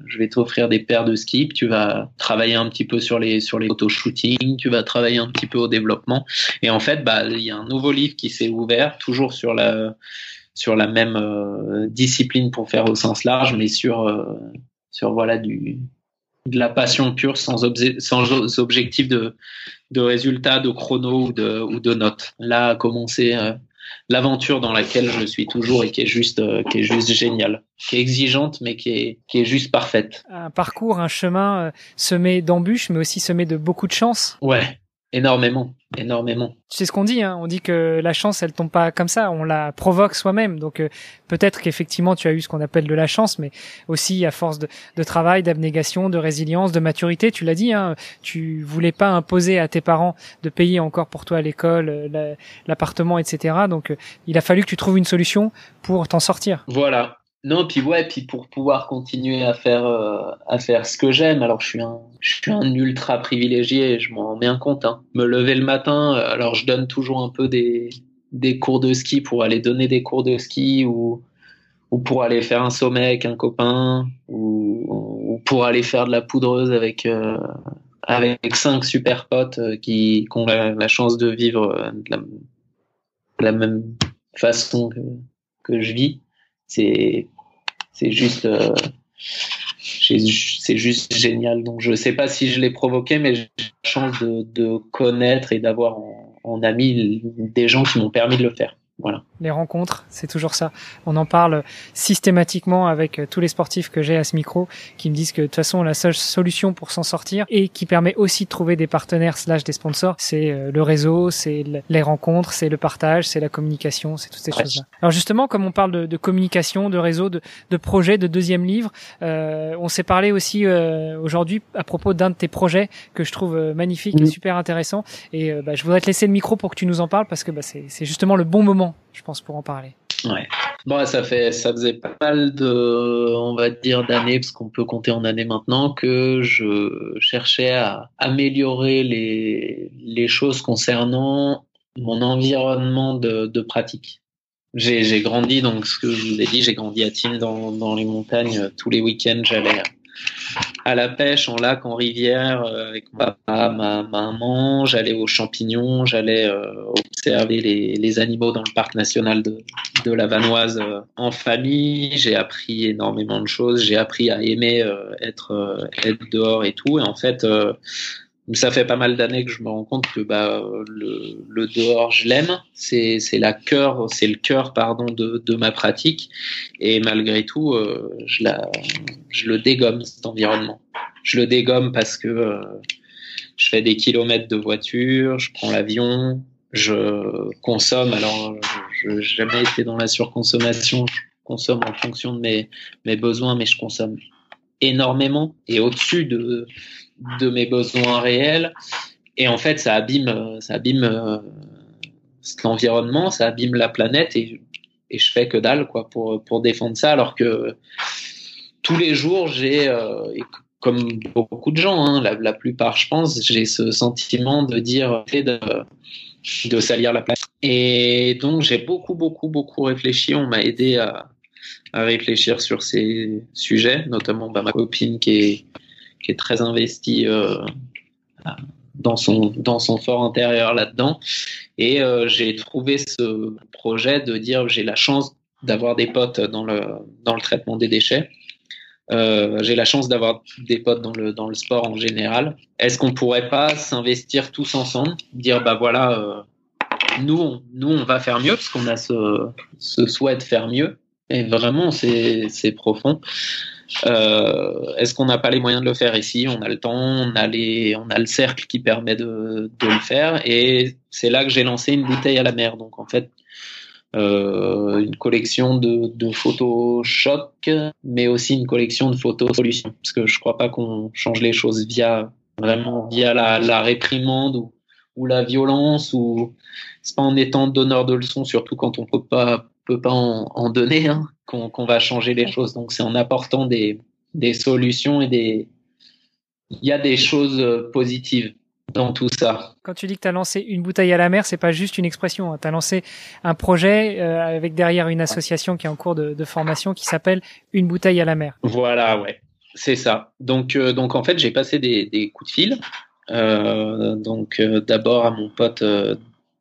je vais t'offrir des paires de skis, tu vas travailler un petit peu sur les sur les photo-shooting, tu vas travailler un petit peu au développement, et en fait bah il y a un nouveau livre qui s'est ouvert, toujours sur la sur la même euh, discipline pour faire au sens large, mais sur euh, sur voilà du de la passion pure, sans obje- sans objectif de de résultat, de chrono ou de ou de notes. Là a commencé euh, l'aventure dans laquelle je suis toujours et qui est juste, euh, qui est juste géniale, qui est exigeante, mais qui est, qui est juste parfaite. Un parcours, un chemin euh, semé d'embûches, mais aussi semé de beaucoup de chance. Ouais, énormément, énormément. C'est ce qu'on dit, hein. On dit que la chance, elle tombe pas comme ça, on la provoque soi-même. Donc euh, peut-être qu'effectivement, tu as eu ce qu'on appelle de la chance, mais aussi à force de, de travail, d'abnégation, de résilience, de maturité. Tu l'as dit, hein. Tu voulais pas imposer à tes parents de payer encore pour toi l'école, la, l'appartement, et cetera. Donc euh, il a fallu que tu trouves une solution pour t'en sortir. Voilà. Non, puis ouais, puis pour pouvoir continuer à faire euh, à faire ce que j'aime. Alors je suis un je suis un ultra privilégié, je m'en rends bien compte. Hein. Me lever le matin, alors je donne toujours un peu des des cours de ski, pour aller donner des cours de ski ou ou pour aller faire un sommet avec un copain, ou, ou pour aller faire de la poudreuse avec euh, avec cinq super potes qui, qui ont la, la chance de vivre de la, de la même façon que que je vis. C'est C'est juste, euh, c'est juste génial. Donc, je sais pas si je l'ai provoqué, mais j'ai la chance de, de connaître et d'avoir en, en ami des gens qui m'ont permis de le faire. Voilà. Les rencontres, c'est toujours ça. On en parle systématiquement avec tous les sportifs que j'ai à ce micro, qui me disent que de toute façon la seule solution pour s'en sortir, et qui permet aussi de trouver des partenaires slash des sponsors, c'est le réseau, c'est les rencontres, c'est le partage, c'est la communication, c'est toutes ces ouais. choses-là. Alors justement, comme on parle de, de communication, de réseau, de, de projet, de deuxième livre, euh, on s'est parlé aussi euh, aujourd'hui à propos d'un de tes projets que je trouve magnifique mmh. et super intéressant. Et euh, bah, je voudrais te laisser le micro pour que tu nous en parles, parce que bah, c'est, c'est justement le bon moment, je pense, pour en parler. Ouais. Bon, ça fait, ça faisait pas mal de, on va dire, d'années, parce qu'on peut compter en années maintenant, que je cherchais à améliorer les, les choses concernant mon environnement de, de pratique. J'ai, j'ai grandi, donc ce que je vous ai dit, j'ai grandi à Tignes dans, dans les montagnes. Tous les week-ends, j'allais à la pêche, en lac, en rivière, avec mon papa, ma, ma maman. J'allais aux champignons, j'allais euh, observer les, les animaux dans le parc national de, de la Vanoise euh, en famille. J'ai appris énormément de choses. J'ai appris à aimer euh, être, euh, être dehors et tout. Et en fait, euh, ça fait pas mal d'années que je me rends compte que bah, le, le dehors, je l'aime. C'est, c'est, la cœur, c'est le cœur pardon, de, de ma pratique. Et malgré tout, euh, je, la, je le dégomme, cet environnement. Je le dégomme parce que euh, je fais des kilomètres de voiture, je prends l'avion, je consomme. Alors, je n'ai jamais été dans la surconsommation. Je consomme en fonction de mes, mes besoins, mais je consomme énormément et au-dessus de... de mes besoins réels, et en fait ça abîme ça abîme euh, l'environnement, ça abîme la planète, et et je fais que dalle quoi pour pour défendre ça, alors que tous les jours j'ai euh, comme beaucoup de gens hein, la, la plupart je pense, j'ai ce sentiment de dire de de salir la planète. Et donc j'ai beaucoup beaucoup beaucoup réfléchi, on m'a aidé à à réfléchir sur ces sujets, notamment bah, ma copine qui est qui est très investi euh, dans son dans son fort intérieur là-dedans, et euh, j'ai trouvé ce projet de dire j'ai la chance d'avoir des potes dans le dans le traitement des déchets, euh, j'ai la chance d'avoir des potes dans le dans le sport en général. Est-ce qu'on pourrait pas s'investir tous ensemble, dire bah voilà euh, nous on, nous on va faire mieux, parce qu'on a ce ce souhait de faire mieux, Et vraiment, c'est, c'est profond. Euh, est-ce qu'on n'a pas les moyens de le faire ici ? On a le temps, on a, les, on a le cercle qui permet de, de le faire. Et c'est là que j'ai lancé Une bouteille à la mer. Donc, en fait, euh, une collection de, de photos choc, mais aussi une collection de photos solutions. Parce que je ne crois pas qu'on change les choses via, vraiment via la, la réprimande ou, ou la violence. Ou... C'est pas en étant donneur de leçons, surtout quand on ne peut pas... peut pas en, en donner, hein, qu'on, qu'on va changer les choses. Donc, c'est en apportant des, des solutions et des... Il y a des choses positives dans tout ça. Quand tu dis que tu as lancé Une bouteille à la mer, c'est pas juste une expression, hein. Tu as lancé un projet euh, avec derrière une association qui est en cours de, de formation qui s'appelle Une bouteille à la mer. Voilà, ouais, c'est ça. Donc, euh, donc en fait, j'ai passé des, des coups de fil. Euh, donc, euh, d'abord à mon pote euh,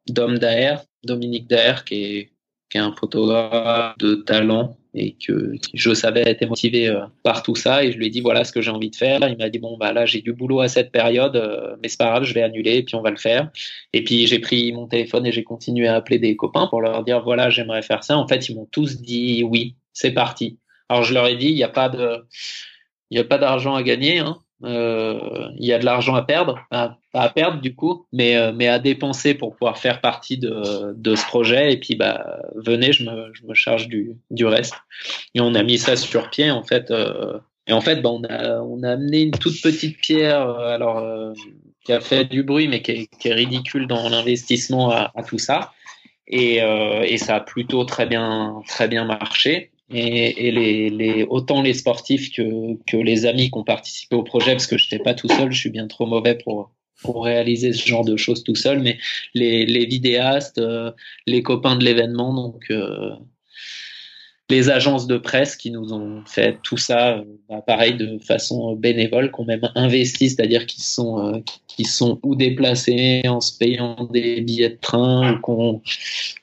Dom Daher, Dominique Daher, qui est qui est un photographe de talent et que, que je savais était motivé euh, par tout ça, et je lui ai dit voilà ce que j'ai envie de faire. Il m'a dit bon bah là j'ai du boulot à cette période euh, mais c'est pas grave, je vais annuler et puis on va le faire. Et puis j'ai pris mon téléphone et j'ai continué à appeler des copains pour leur dire voilà j'aimerais faire ça. En fait ils m'ont tous dit oui, c'est parti. Alors je leur ai dit il n'y a pas de il n'y a pas d'argent à gagner, hein. Euh, il y a de l'argent à perdre, à, à perdre du coup, mais, euh, mais à dépenser pour pouvoir faire partie de, de ce projet. Et puis, bah, venez, je me, je me charge du, du reste. Et on a mis ça sur pied, en fait. Euh, et en fait, bah, on a, on a amené une toute petite pierre, alors, euh, qui a fait du bruit, mais qui est, qui est ridicule dans l'investissement à, à tout ça. Et, euh, et ça a plutôt très bien, très bien marché. Et, et les, les, autant les sportifs que, que les amis qui ont participé au projet, parce que je n'étais pas tout seul, je suis bien trop mauvais pour, pour réaliser ce genre de choses tout seul, mais les, les vidéastes, euh, les copains de l'événement, donc euh, les agences de presse qui nous ont fait tout ça, euh, bah, pareil, de façon bénévole, qui ont même investi, c'est-à-dire qu'ils sont, euh, qu'ils sont ou déplacés en se payant des billets de train, ou qu'on,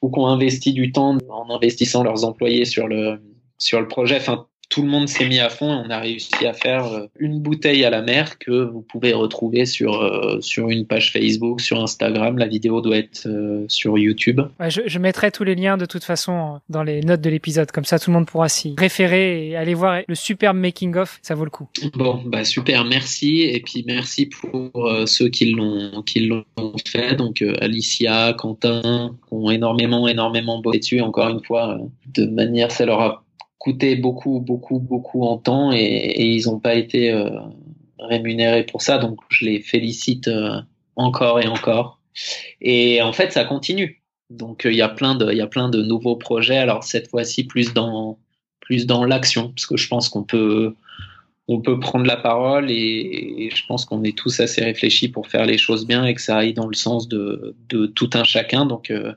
ou qu'on investit du temps en investissant leurs employés sur le... sur le projet. Enfin, tout le monde s'est mis à fond et on a réussi à faire Une bouteille à la mer que vous pouvez retrouver sur, euh, sur une page Facebook, sur Instagram. La vidéo doit être euh, sur YouTube. Ouais, je, je mettrai tous les liens de toute façon dans les notes de l'épisode. Comme ça, tout le monde pourra s'y référer et aller voir le superbe making-of. Ça vaut le coup. Bon, bah super, merci. Et puis merci pour euh, ceux qui l'ont, qui l'ont fait. Donc euh, Alicia, Quentin, qui ont énormément, énormément bossé dessus. Encore une fois, euh, de manière, ça leur a coûté beaucoup, beaucoup, beaucoup en temps et, et ils n'ont pas été euh, rémunérés pour ça. Donc, je les félicite euh, encore et encore. Et en fait, ça continue. Donc, il euh, y a plein de, il y a plein de nouveaux projets. Alors, cette fois-ci, plus dans, plus dans l'action, parce que je pense qu'on peut, on peut prendre la parole et, et je pense qu'on est tous assez réfléchis pour faire les choses bien et que ça aille dans le sens de, de tout un chacun. Donc, euh,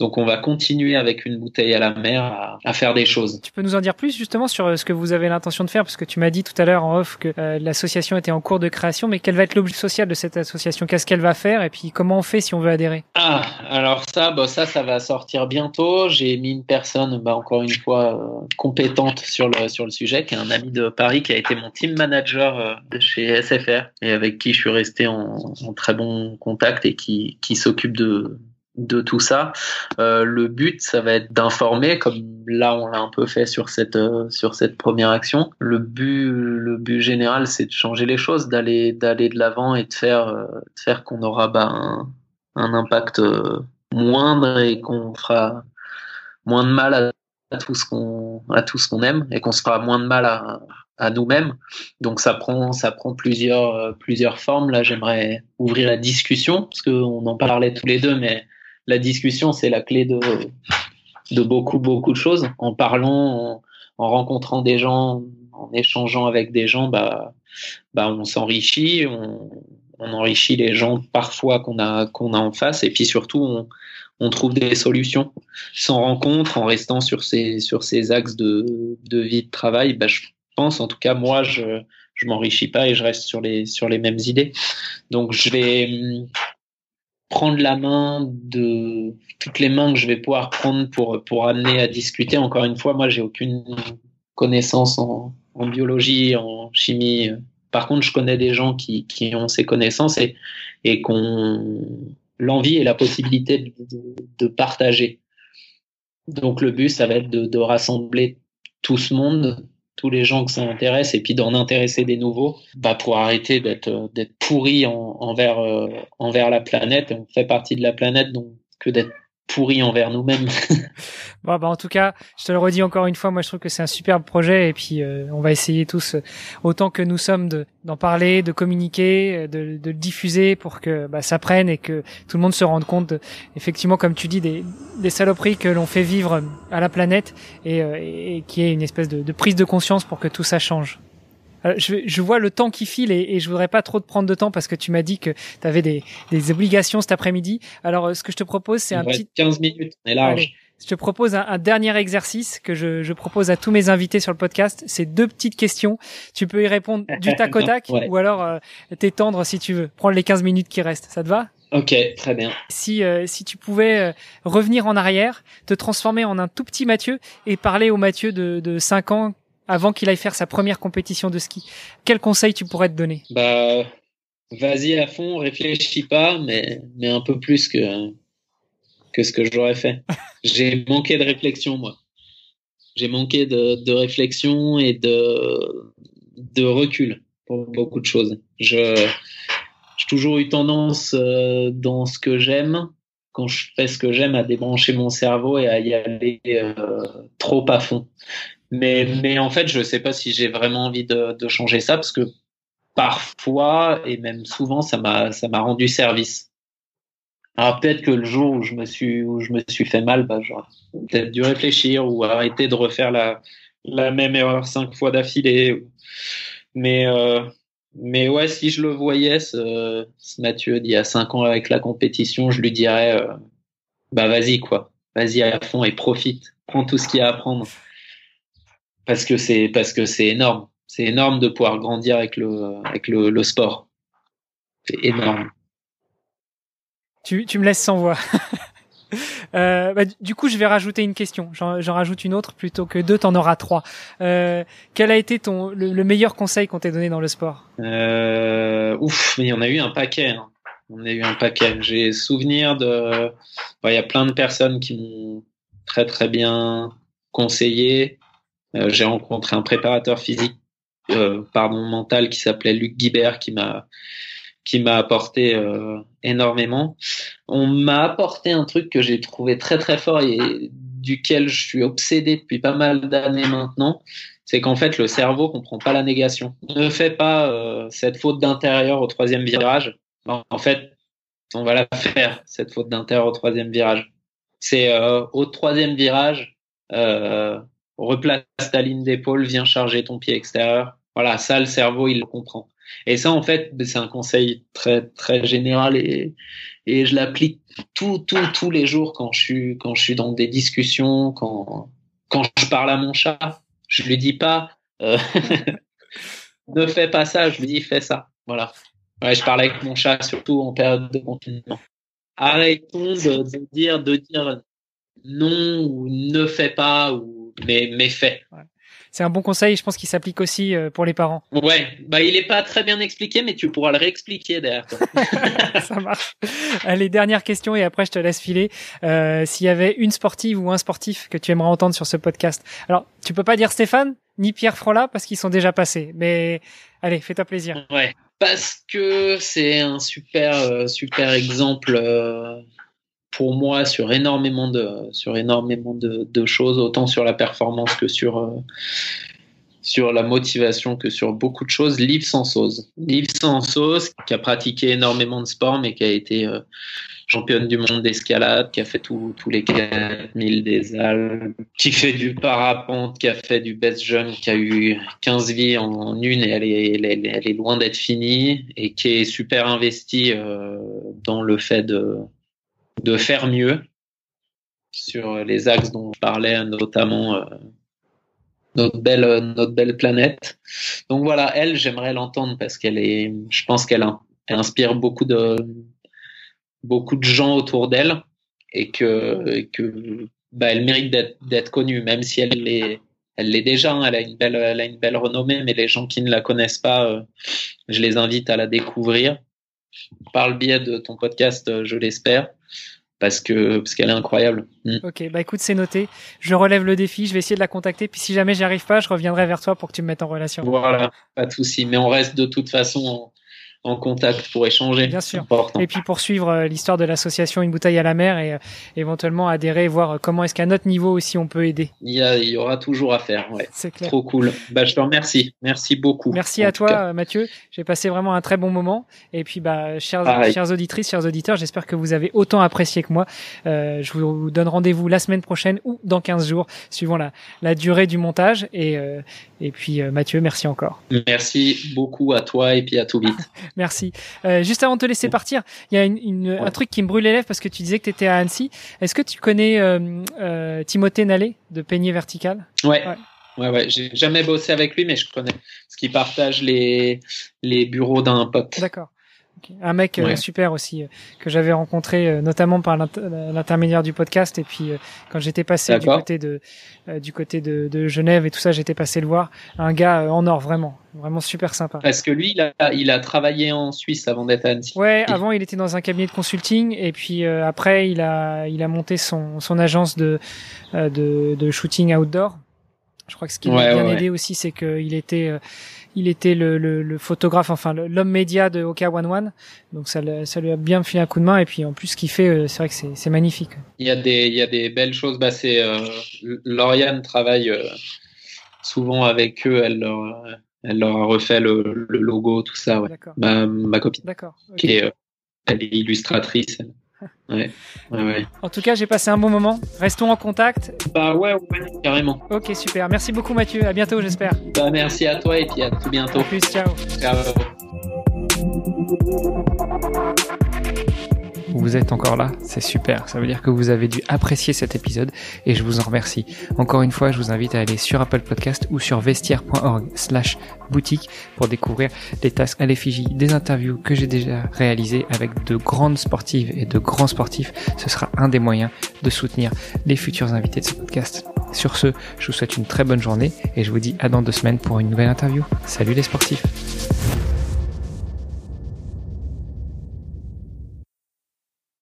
Donc, on va continuer avec Une bouteille à la mer à, à faire des choses. Tu peux nous en dire plus justement sur ce que vous avez l'intention de faire, parce que tu m'as dit tout à l'heure en off que euh, l'association était en cours de création, mais quel va être l'objet social de cette association ? Qu'est-ce qu'elle va faire ? Et puis, comment on fait si on veut adhérer ? Ah, alors ça, bah, ça, ça va sortir bientôt. J'ai mis une personne, bah, encore une fois, euh, compétente sur le, sur le sujet, qui est un ami de Paris, qui a été mon team manager euh, de chez S F R et avec qui je suis resté en, en très bon contact et qui, qui s'occupe de... de tout ça. Euh, le but, ça va être d'informer, comme là on l'a un peu fait sur cette euh, sur cette première action. Le but, le but général, c'est de changer les choses, d'aller d'aller de l'avant et de faire euh, de faire qu'on aura bah, un, un impact euh, moindre et qu'on fera moins de mal à, à tout ce qu'on à tout ce qu'on aime et qu'on se fera moins de mal à à nous-mêmes. Donc ça prend ça prend plusieurs euh, plusieurs formes. Là, j'aimerais ouvrir la discussion parce que on en parlait tous les deux, mais la discussion, c'est la clé de, de beaucoup, beaucoup de choses. En parlant, en, en rencontrant des gens, en échangeant avec des gens, bah, bah on s'enrichit, on, on enrichit les gens parfois qu'on a, qu'on a en face. Et puis surtout, on, on trouve des solutions. Sans rencontre, en restant sur ces, sur ces axes de, de vie de travail, bah, je pense, en tout cas, moi, je je m'enrichis pas et je reste sur les, sur les mêmes idées. Donc, je vais... prendre la main de toutes les mains que je vais pouvoir prendre pour pour amener à discuter. Encore une fois, moi j'ai aucune connaissance en, en biologie, en chimie. Par contre, je connais des gens qui qui ont ces connaissances et et qu'on l'envie et la possibilité de, de, de partager. Donc le but, ça va être de, de rassembler tout ce monde, tous les gens que ça intéresse, et puis d'en intéresser des nouveaux, bah, pour arrêter d'être d'être pourri en, envers, euh, envers la planète. On fait partie de la planète, donc que d'être pourri envers nous-mêmes. Bon, bah, en tout cas, je te le redis encore une fois, moi je trouve que c'est un superbe projet, et puis euh, on va essayer tous, autant que nous sommes, de, d'en parler, de communiquer, de, de le diffuser pour que bah, ça prenne et que tout le monde se rende compte, de, effectivement, comme tu dis, des, des saloperies que l'on fait vivre à la planète, et, euh, et qu'il y ait une espèce de, de prise de conscience pour que tout ça change. Alors, je, je vois le temps qui file et, et je voudrais pas trop te prendre de temps parce que tu m'as dit que tu avais des, des obligations cet après-midi. Alors, ce que je te propose, c'est un petit... quinze minutes, on est large. Allez, je te propose un, un dernier exercice que je, je propose à tous mes invités sur le podcast. C'est deux petites questions. Tu peux y répondre du tac au tac ouais. ou alors euh, t'étendre si tu veux. Prendre les quinze minutes qui restent. Ça te va ? Ok, très bien. Si euh, si tu pouvais euh, revenir en arrière, te transformer en un tout petit Mathieu et parler au Mathieu de, de cinq ans, avant qu'il aille faire sa première compétition de ski, quel conseil tu pourrais te donner ? Bah, vas-y à fond, réfléchis pas, mais, mais un peu plus que, que ce que j'aurais fait. J'ai manqué de réflexion, moi. J'ai manqué de, de réflexion et de, de recul pour beaucoup de choses. Je, j'ai toujours eu tendance euh, dans ce que j'aime, quand je fais ce que j'aime, à débrancher mon cerveau et à y aller euh, trop à fond. Mais, mais en fait, je sais pas si j'ai vraiment envie de, de changer ça, parce que parfois, et même souvent, ça m'a, ça m'a rendu service. Alors peut-être que le jour où je me suis, où je me suis fait mal, bah, j'aurais peut-être dû réfléchir ou arrêter de refaire la, la même erreur cinq fois d'affilée. Mais, euh, mais ouais, si je le voyais, ce, ce Mathieu d'il y a cinq ans avec la compétition, je lui dirais, euh, bah, vas-y, quoi. Vas-y à fond et profite. Prends tout ce qu'il y a à prendre. Parce que c'est parce que c'est énorme, c'est énorme de pouvoir grandir avec le avec le, le sport. C'est énorme. Tu tu me laisses sans voix. euh, bah, du coup, je vais rajouter une question. J'en, j'en rajoute une autre plutôt que deux, t'en auras trois. Euh, quel a été ton le, le meilleur conseil qu'on t'ait donné dans le sport ? euh, Ouf, mais il y en a eu un paquet. Hein. On a eu un paquet. J'ai souvenir de. Il bon, y a plein de personnes qui m'ont très très bien conseillé. Euh, j'ai rencontré un préparateur physique, euh, pardon, mental, qui s'appelait Luc Guibert, qui m'a, qui m'a apporté euh, énormément. On m'a apporté un truc que j'ai trouvé très très fort et duquel je suis obsédé depuis pas mal d'années maintenant. C'est qu'en fait, le cerveau comprend pas la négation. Ne fais pas euh, cette faute d'intérieur au troisième virage. En fait, on va la faire, cette faute d'intérieur au troisième virage. C'est euh, au troisième virage. Euh, replace ta ligne d'épaule, viens charger ton pied extérieur. Voilà, ça, le cerveau, il le comprend. Et ça, en fait, c'est un conseil très, très général et, et je l'applique tout, tout, tous les jours quand je suis, quand je suis dans des discussions, quand, quand je parle à mon chat, je lui dis pas, euh, ne fais pas ça, je lui dis fais ça. Voilà. Ouais, je parle avec mon chat, surtout en période de confinement. Arrêtons de, de dire, de dire non ou ne fais pas ou mais, mais fait. C'est un bon conseil, je pense qu'il s'applique aussi pour les parents. Ouais, bah il est pas très bien expliqué, mais tu pourras le réexpliquer derrière toi. Ça marche. Allez, dernière question et après je te laisse filer. Euh, s'il y avait une sportive ou un sportif que tu aimerais entendre sur ce podcast. Alors, tu peux pas dire Stéphane ni Pierre Frola parce qu'ils sont déjà passés, mais allez, fais-toi plaisir. Ouais, parce que c'est un super euh, super exemple euh... pour moi sur énormément de sur énormément de, de choses, autant sur la performance que sur euh, sur la motivation que sur beaucoup de choses. Liv Sansoz Liv Sansoz qui a pratiqué énormément de sport, mais qui a été euh, championne du monde d'escalade, qui a fait tous tous les quatre mille des Alpes, qui fait du parapente, qui a fait du best jump, qui a eu quinze vies en, en une, et elle est, elle est elle est loin d'être finie, et qui est super investie euh, dans le fait de de faire mieux sur les axes dont je parlais, notamment euh, notre belle euh, notre belle planète. Donc voilà, elle, j'aimerais l'entendre parce qu'elle est, je pense qu'elle elle inspire beaucoup de beaucoup de gens autour d'elle, et que et que bah elle mérite d'être d'être connue, même si elle l'est elle l'est déjà. Hein, elle a une belle elle a une belle renommée, mais les gens qui ne la connaissent pas, euh, je les invite à la découvrir par le biais de ton podcast, je l'espère. parce que parce qu'elle est incroyable. Mm. Ok, bah écoute, c'est noté. Je relève le défi, je vais essayer de la contacter. Puis si jamais j'y arrive pas, je reviendrai vers toi pour que tu me mettes en relation. Voilà, pas de souci. Mais on reste de toute façon en, en contact pour échanger. Bien sûr. Et puis poursuivre l'histoire de l'association Une bouteille à la mer et euh, éventuellement adhérer, voir comment est-ce qu'à notre niveau aussi on peut aider. Il y, a, il y aura toujours à faire. Ouais. C'est clair. Trop cool. Bah je te remercie. Merci beaucoup. Merci à toi, cas. Mathieu. J'ai passé vraiment un très bon moment. Et puis bah chers, chers auditrices, chers auditeurs, j'espère que vous avez autant apprécié que moi. Euh, je vous donne rendez-vous la semaine prochaine ou dans quinze jours, suivant la la durée du montage. Et euh, et puis euh, Mathieu, merci encore. Merci beaucoup à toi et puis à tout vite. Merci. Euh, juste avant de te laisser partir, il y a une, une, ouais. un truc qui me brûle les lèvres parce que tu disais que tu étais à Annecy. Est-ce que tu connais euh, euh, Timothée Nallet de Peigné Vertical ? Ouais. ouais. Ouais, ouais, j'ai jamais bossé avec lui, mais je connais. Parce qu'il partage les, les bureaux d'un pote. D'accord. Okay. Un mec ouais. euh, super aussi, euh, que j'avais rencontré euh, notamment par l'inter- l'intermédiaire du podcast. Et puis, euh, quand j'étais passé D'accord. du côté, de, euh, du côté de, de Genève et tout ça, j'étais passé le voir. Un gars euh, en or, vraiment. Vraiment super sympa. Parce que lui, il a, il a travaillé en Suisse avant d'être à Annecy. Ouais, avant, il était dans un cabinet de consulting et puis euh, après, il a, il a monté son, son agence de, euh, de, de shooting outdoor. Je crois que ce qui ouais, m'a bien ouais, aidé ouais. aussi, c'est qu'il était, euh, il était le, le, le photographe, enfin le, l'homme média de Oka One One. Donc ça, ça lui a bien filé un coup de main. Et puis en plus, ce qu'il fait, euh, c'est vrai que c'est, c'est magnifique. Il y a des, il y a des belles choses. Bah, c'est euh, Lauriane travaille euh, souvent avec eux. Elle leur, euh, elle leur a refait le, le logo, tout ça. Ouais. Ma, ma copine, D'accord, okay. qui est, euh, elle est illustratrice. Elle. Ouais, ouais, ouais. En tout cas, j'ai passé un bon moment. Restons en contact. Bah ouais, ouais, carrément. Ok, super. Merci beaucoup, Mathieu. À bientôt, j'espère. Bah merci à toi et puis à tout bientôt. À plus, ciao. Ciao. Vous êtes encore là, c'est super. Ça veut dire que vous avez dû apprécier cet épisode et je vous en remercie. Encore une fois, je vous invite à aller sur Apple Podcast ou sur vestiaire point org slash boutique pour découvrir les tasks à l'effigie des interviews que j'ai déjà réalisées avec de grandes sportives et de grands sportifs. Ce sera un des moyens de soutenir les futurs invités de ce podcast. Sur ce, je vous souhaite une très bonne journée et je vous dis à dans deux semaines pour une nouvelle interview. Salut les sportifs!